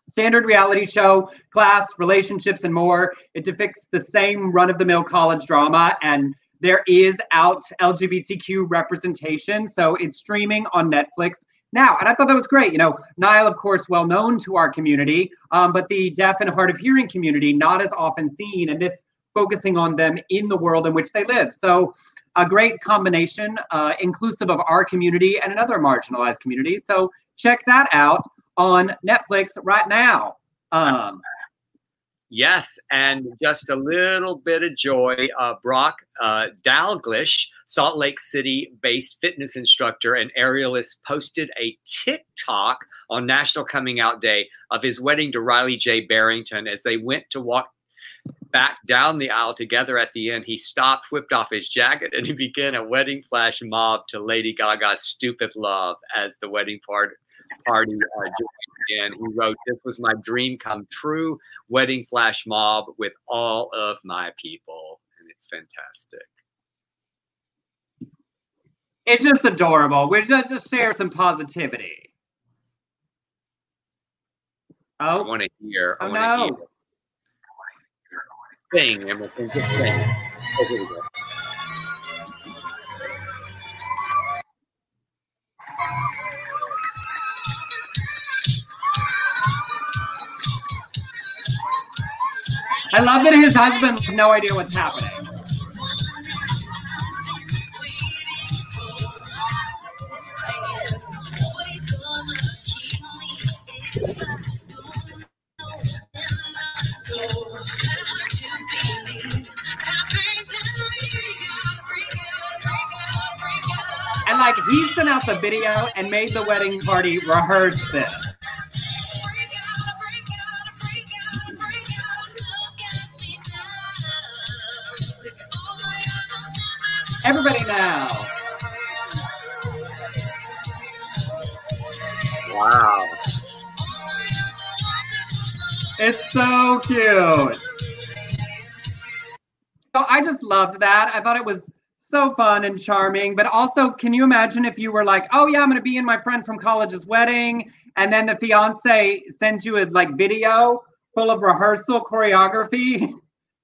Standard reality show, class, relationships, and more. It depicts the same run-of-the-mill college drama, and there is out L G B T Q representation, so it's streaming on Netflix now. And I thought that was great. You know, Niall, of course, well known to our community, um, but the deaf and hard of hearing community, not as often seen, and this focusing on them in the world in which they live. So a great combination, uh, inclusive of our community and another marginalized community. So check that out on Netflix right now. Um, yes, and just a little bit of joy. Uh, Brock uh, Dalglish, Salt Lake City-based fitness instructor and aerialist, posted a TikTok on National Coming Out Day of his wedding to Riley J. Barrington. As they went to walk back down the aisle together at the end, he stopped, whipped off his jacket, and he began a wedding flash mob to Lady Gaga's "Stupid Love" as the wedding part, party uh, joined in. He wrote, "This was my dream come true, wedding flash mob with all of my people." And it's fantastic. It's just adorable. We're just to share some positivity. Oh, I want to hear. I oh, want to no. hear. thing, Emerson. Just saying. Oh, here we go. I love that his husband has no idea what's happening. And like, he sent out the video and made the wedding party rehearse this. Everybody now. Wow. It's so cute. So I just loved that. I thought it was so fun and charming. But also, can you imagine if you were like, oh, yeah, I'm going to be in my friend from college's wedding. And then the fiance sends you a like video full of rehearsal choreography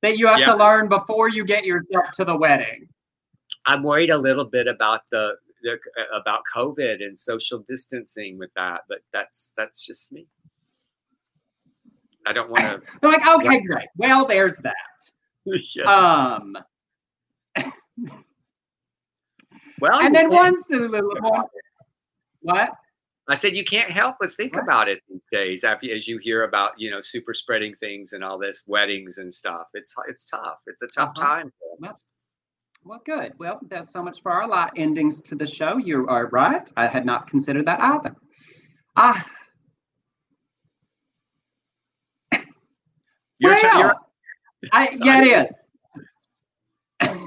that you have yeah. to learn before you get yourself to the wedding. I'm worried a little bit about the, the about COVID and social distancing with that, but that's that's just me. I don't want to. They're like, okay, like, great. Well, there's that. Yeah. Um. Well, and then once a little more. What? I said you can't help but think what? about it these days. After, as you hear about, you know, super spreading things and all this, weddings and stuff. It's it's tough. It's a tough uh-huh. time. For us. Well, good. Well, that's so much for our lot endings to the show. You are right. I had not considered that either. Ah. You're well, t- you're... I, yeah, it is.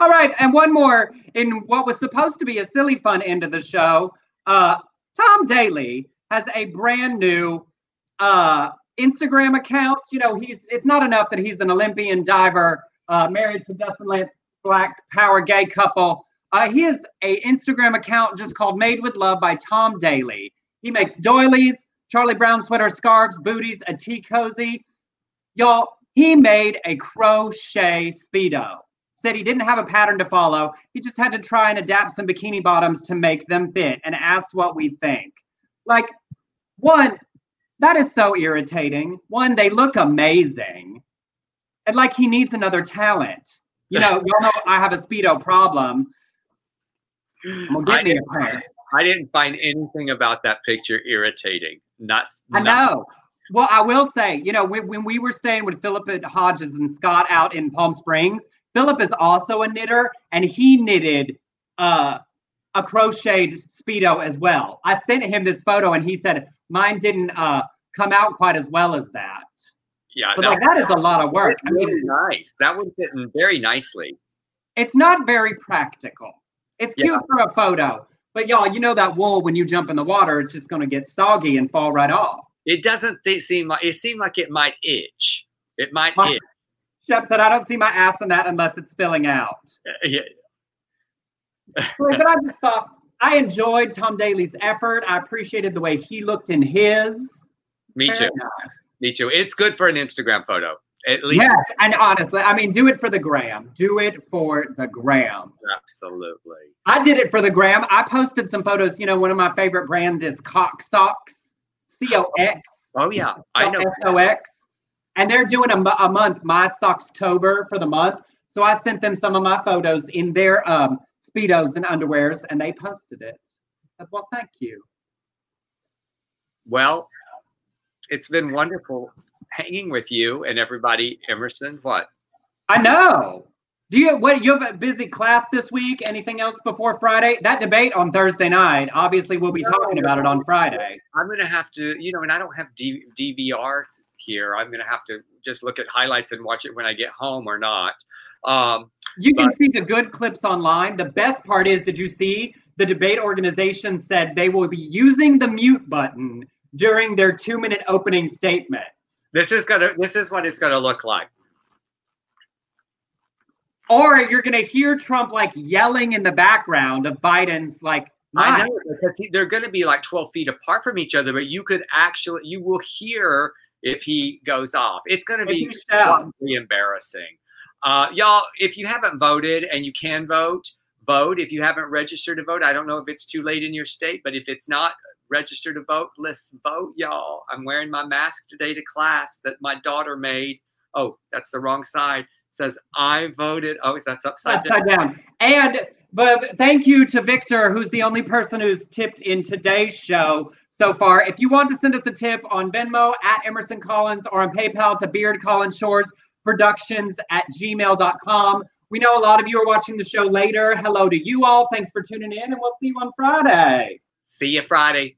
All right. And one more in what was supposed to be a silly fun end of the show. Uh, Tom Daley has a brand new uh, Instagram account. You know, he's it's not enough that he's an Olympian diver. Uh, married to Justin Lance, black power gay couple. Uh, he has an Instagram account just called Made with Love by Tom Daley. He makes doilies, Charlie Brown sweater scarves, booties, a tea cozy. Y'all, he made a crochet Speedo. Said he didn't have a pattern to follow. He just had to try and adapt some bikini bottoms to make them fit and asked what we think. Like, one, that is so irritating. One, they look amazing. And like he needs another talent. You know, y'all know I have a Speedo problem. Well, give I, me didn't, a I didn't find anything about that picture irritating. Not, I not. know. Well, I will say, you know, when, when we were staying with Philip and Hodges and Scott out in Palm Springs, Philip is also a knitter and he knitted uh, a crocheted Speedo as well. I sent him this photo and he said, mine didn't uh, come out quite as well as that. Yeah, but that, like, that is a lot of work. I mean, nice. That would fit in very nicely. It's not very practical. It's cute yeah. for a photo. But y'all, you know that wool, when you jump in the water, it's just going to get soggy and fall right off. It doesn't th- seem like, it seemed like it might itch. It might my, itch. Shep said, I don't see my ass in that unless it's spilling out. Uh, yeah. But I just thought, I enjoyed Tom Daley's effort. I appreciated the way he looked in his. Me too. Nice. Me too. It's good for an Instagram photo, at least. Yes, and honestly, I mean, do it for the gram. Do it for the gram. Absolutely. I did it for the gram. I posted some photos. You know, one of my favorite brands is Cock Socks, C O X. Oh, yeah. I know. S O X. And they're doing a, a month, My Sockstober for the month. So I sent them some of my photos in their um, Speedos and underwears, and they posted it. I said, well, thank you. Well, it's been wonderful hanging with you and everybody. Emerson, what? I know. Do you what? You have a busy class this week. Anything else before Friday? That debate on Thursday night. Obviously, we'll be no, talking about it on Friday. I'm gonna have to, you know, and I don't have D V R here. I'm gonna have to just look at highlights and watch it when I get home or not. Um, you can but- see the good clips online. The best part is, did you see the debate organization said they will be using the mute button during their two-minute opening statements. This is gonna. This is what it's gonna look like. Or you're gonna hear Trump like yelling in the background of Biden's like. Lies. I know, because he, they're gonna be like twelve feet apart from each other, but you could actually, you will hear if he goes off. It's going to be embarrassing. Uh, y'all, if you haven't voted and you can vote, vote. If you haven't registered to vote, I don't know if it's too late in your state, but if it's not registered to vote, let's vote, y'all. I'm wearing my mask today to class that my daughter made. Oh, that's the wrong side. It says, I voted. Oh, that's upside, upside down. down. And but thank you to Victor, who's the only person who's tipped in today's show so far. If you want to send us a tip on Venmo at Emerson Collins or on PayPal to Beard Collins Shores Productions at gmail dot com. We know a lot of you are watching the show later. Hello to you all. Thanks for tuning in, and we'll see you on Friday. See you Friday.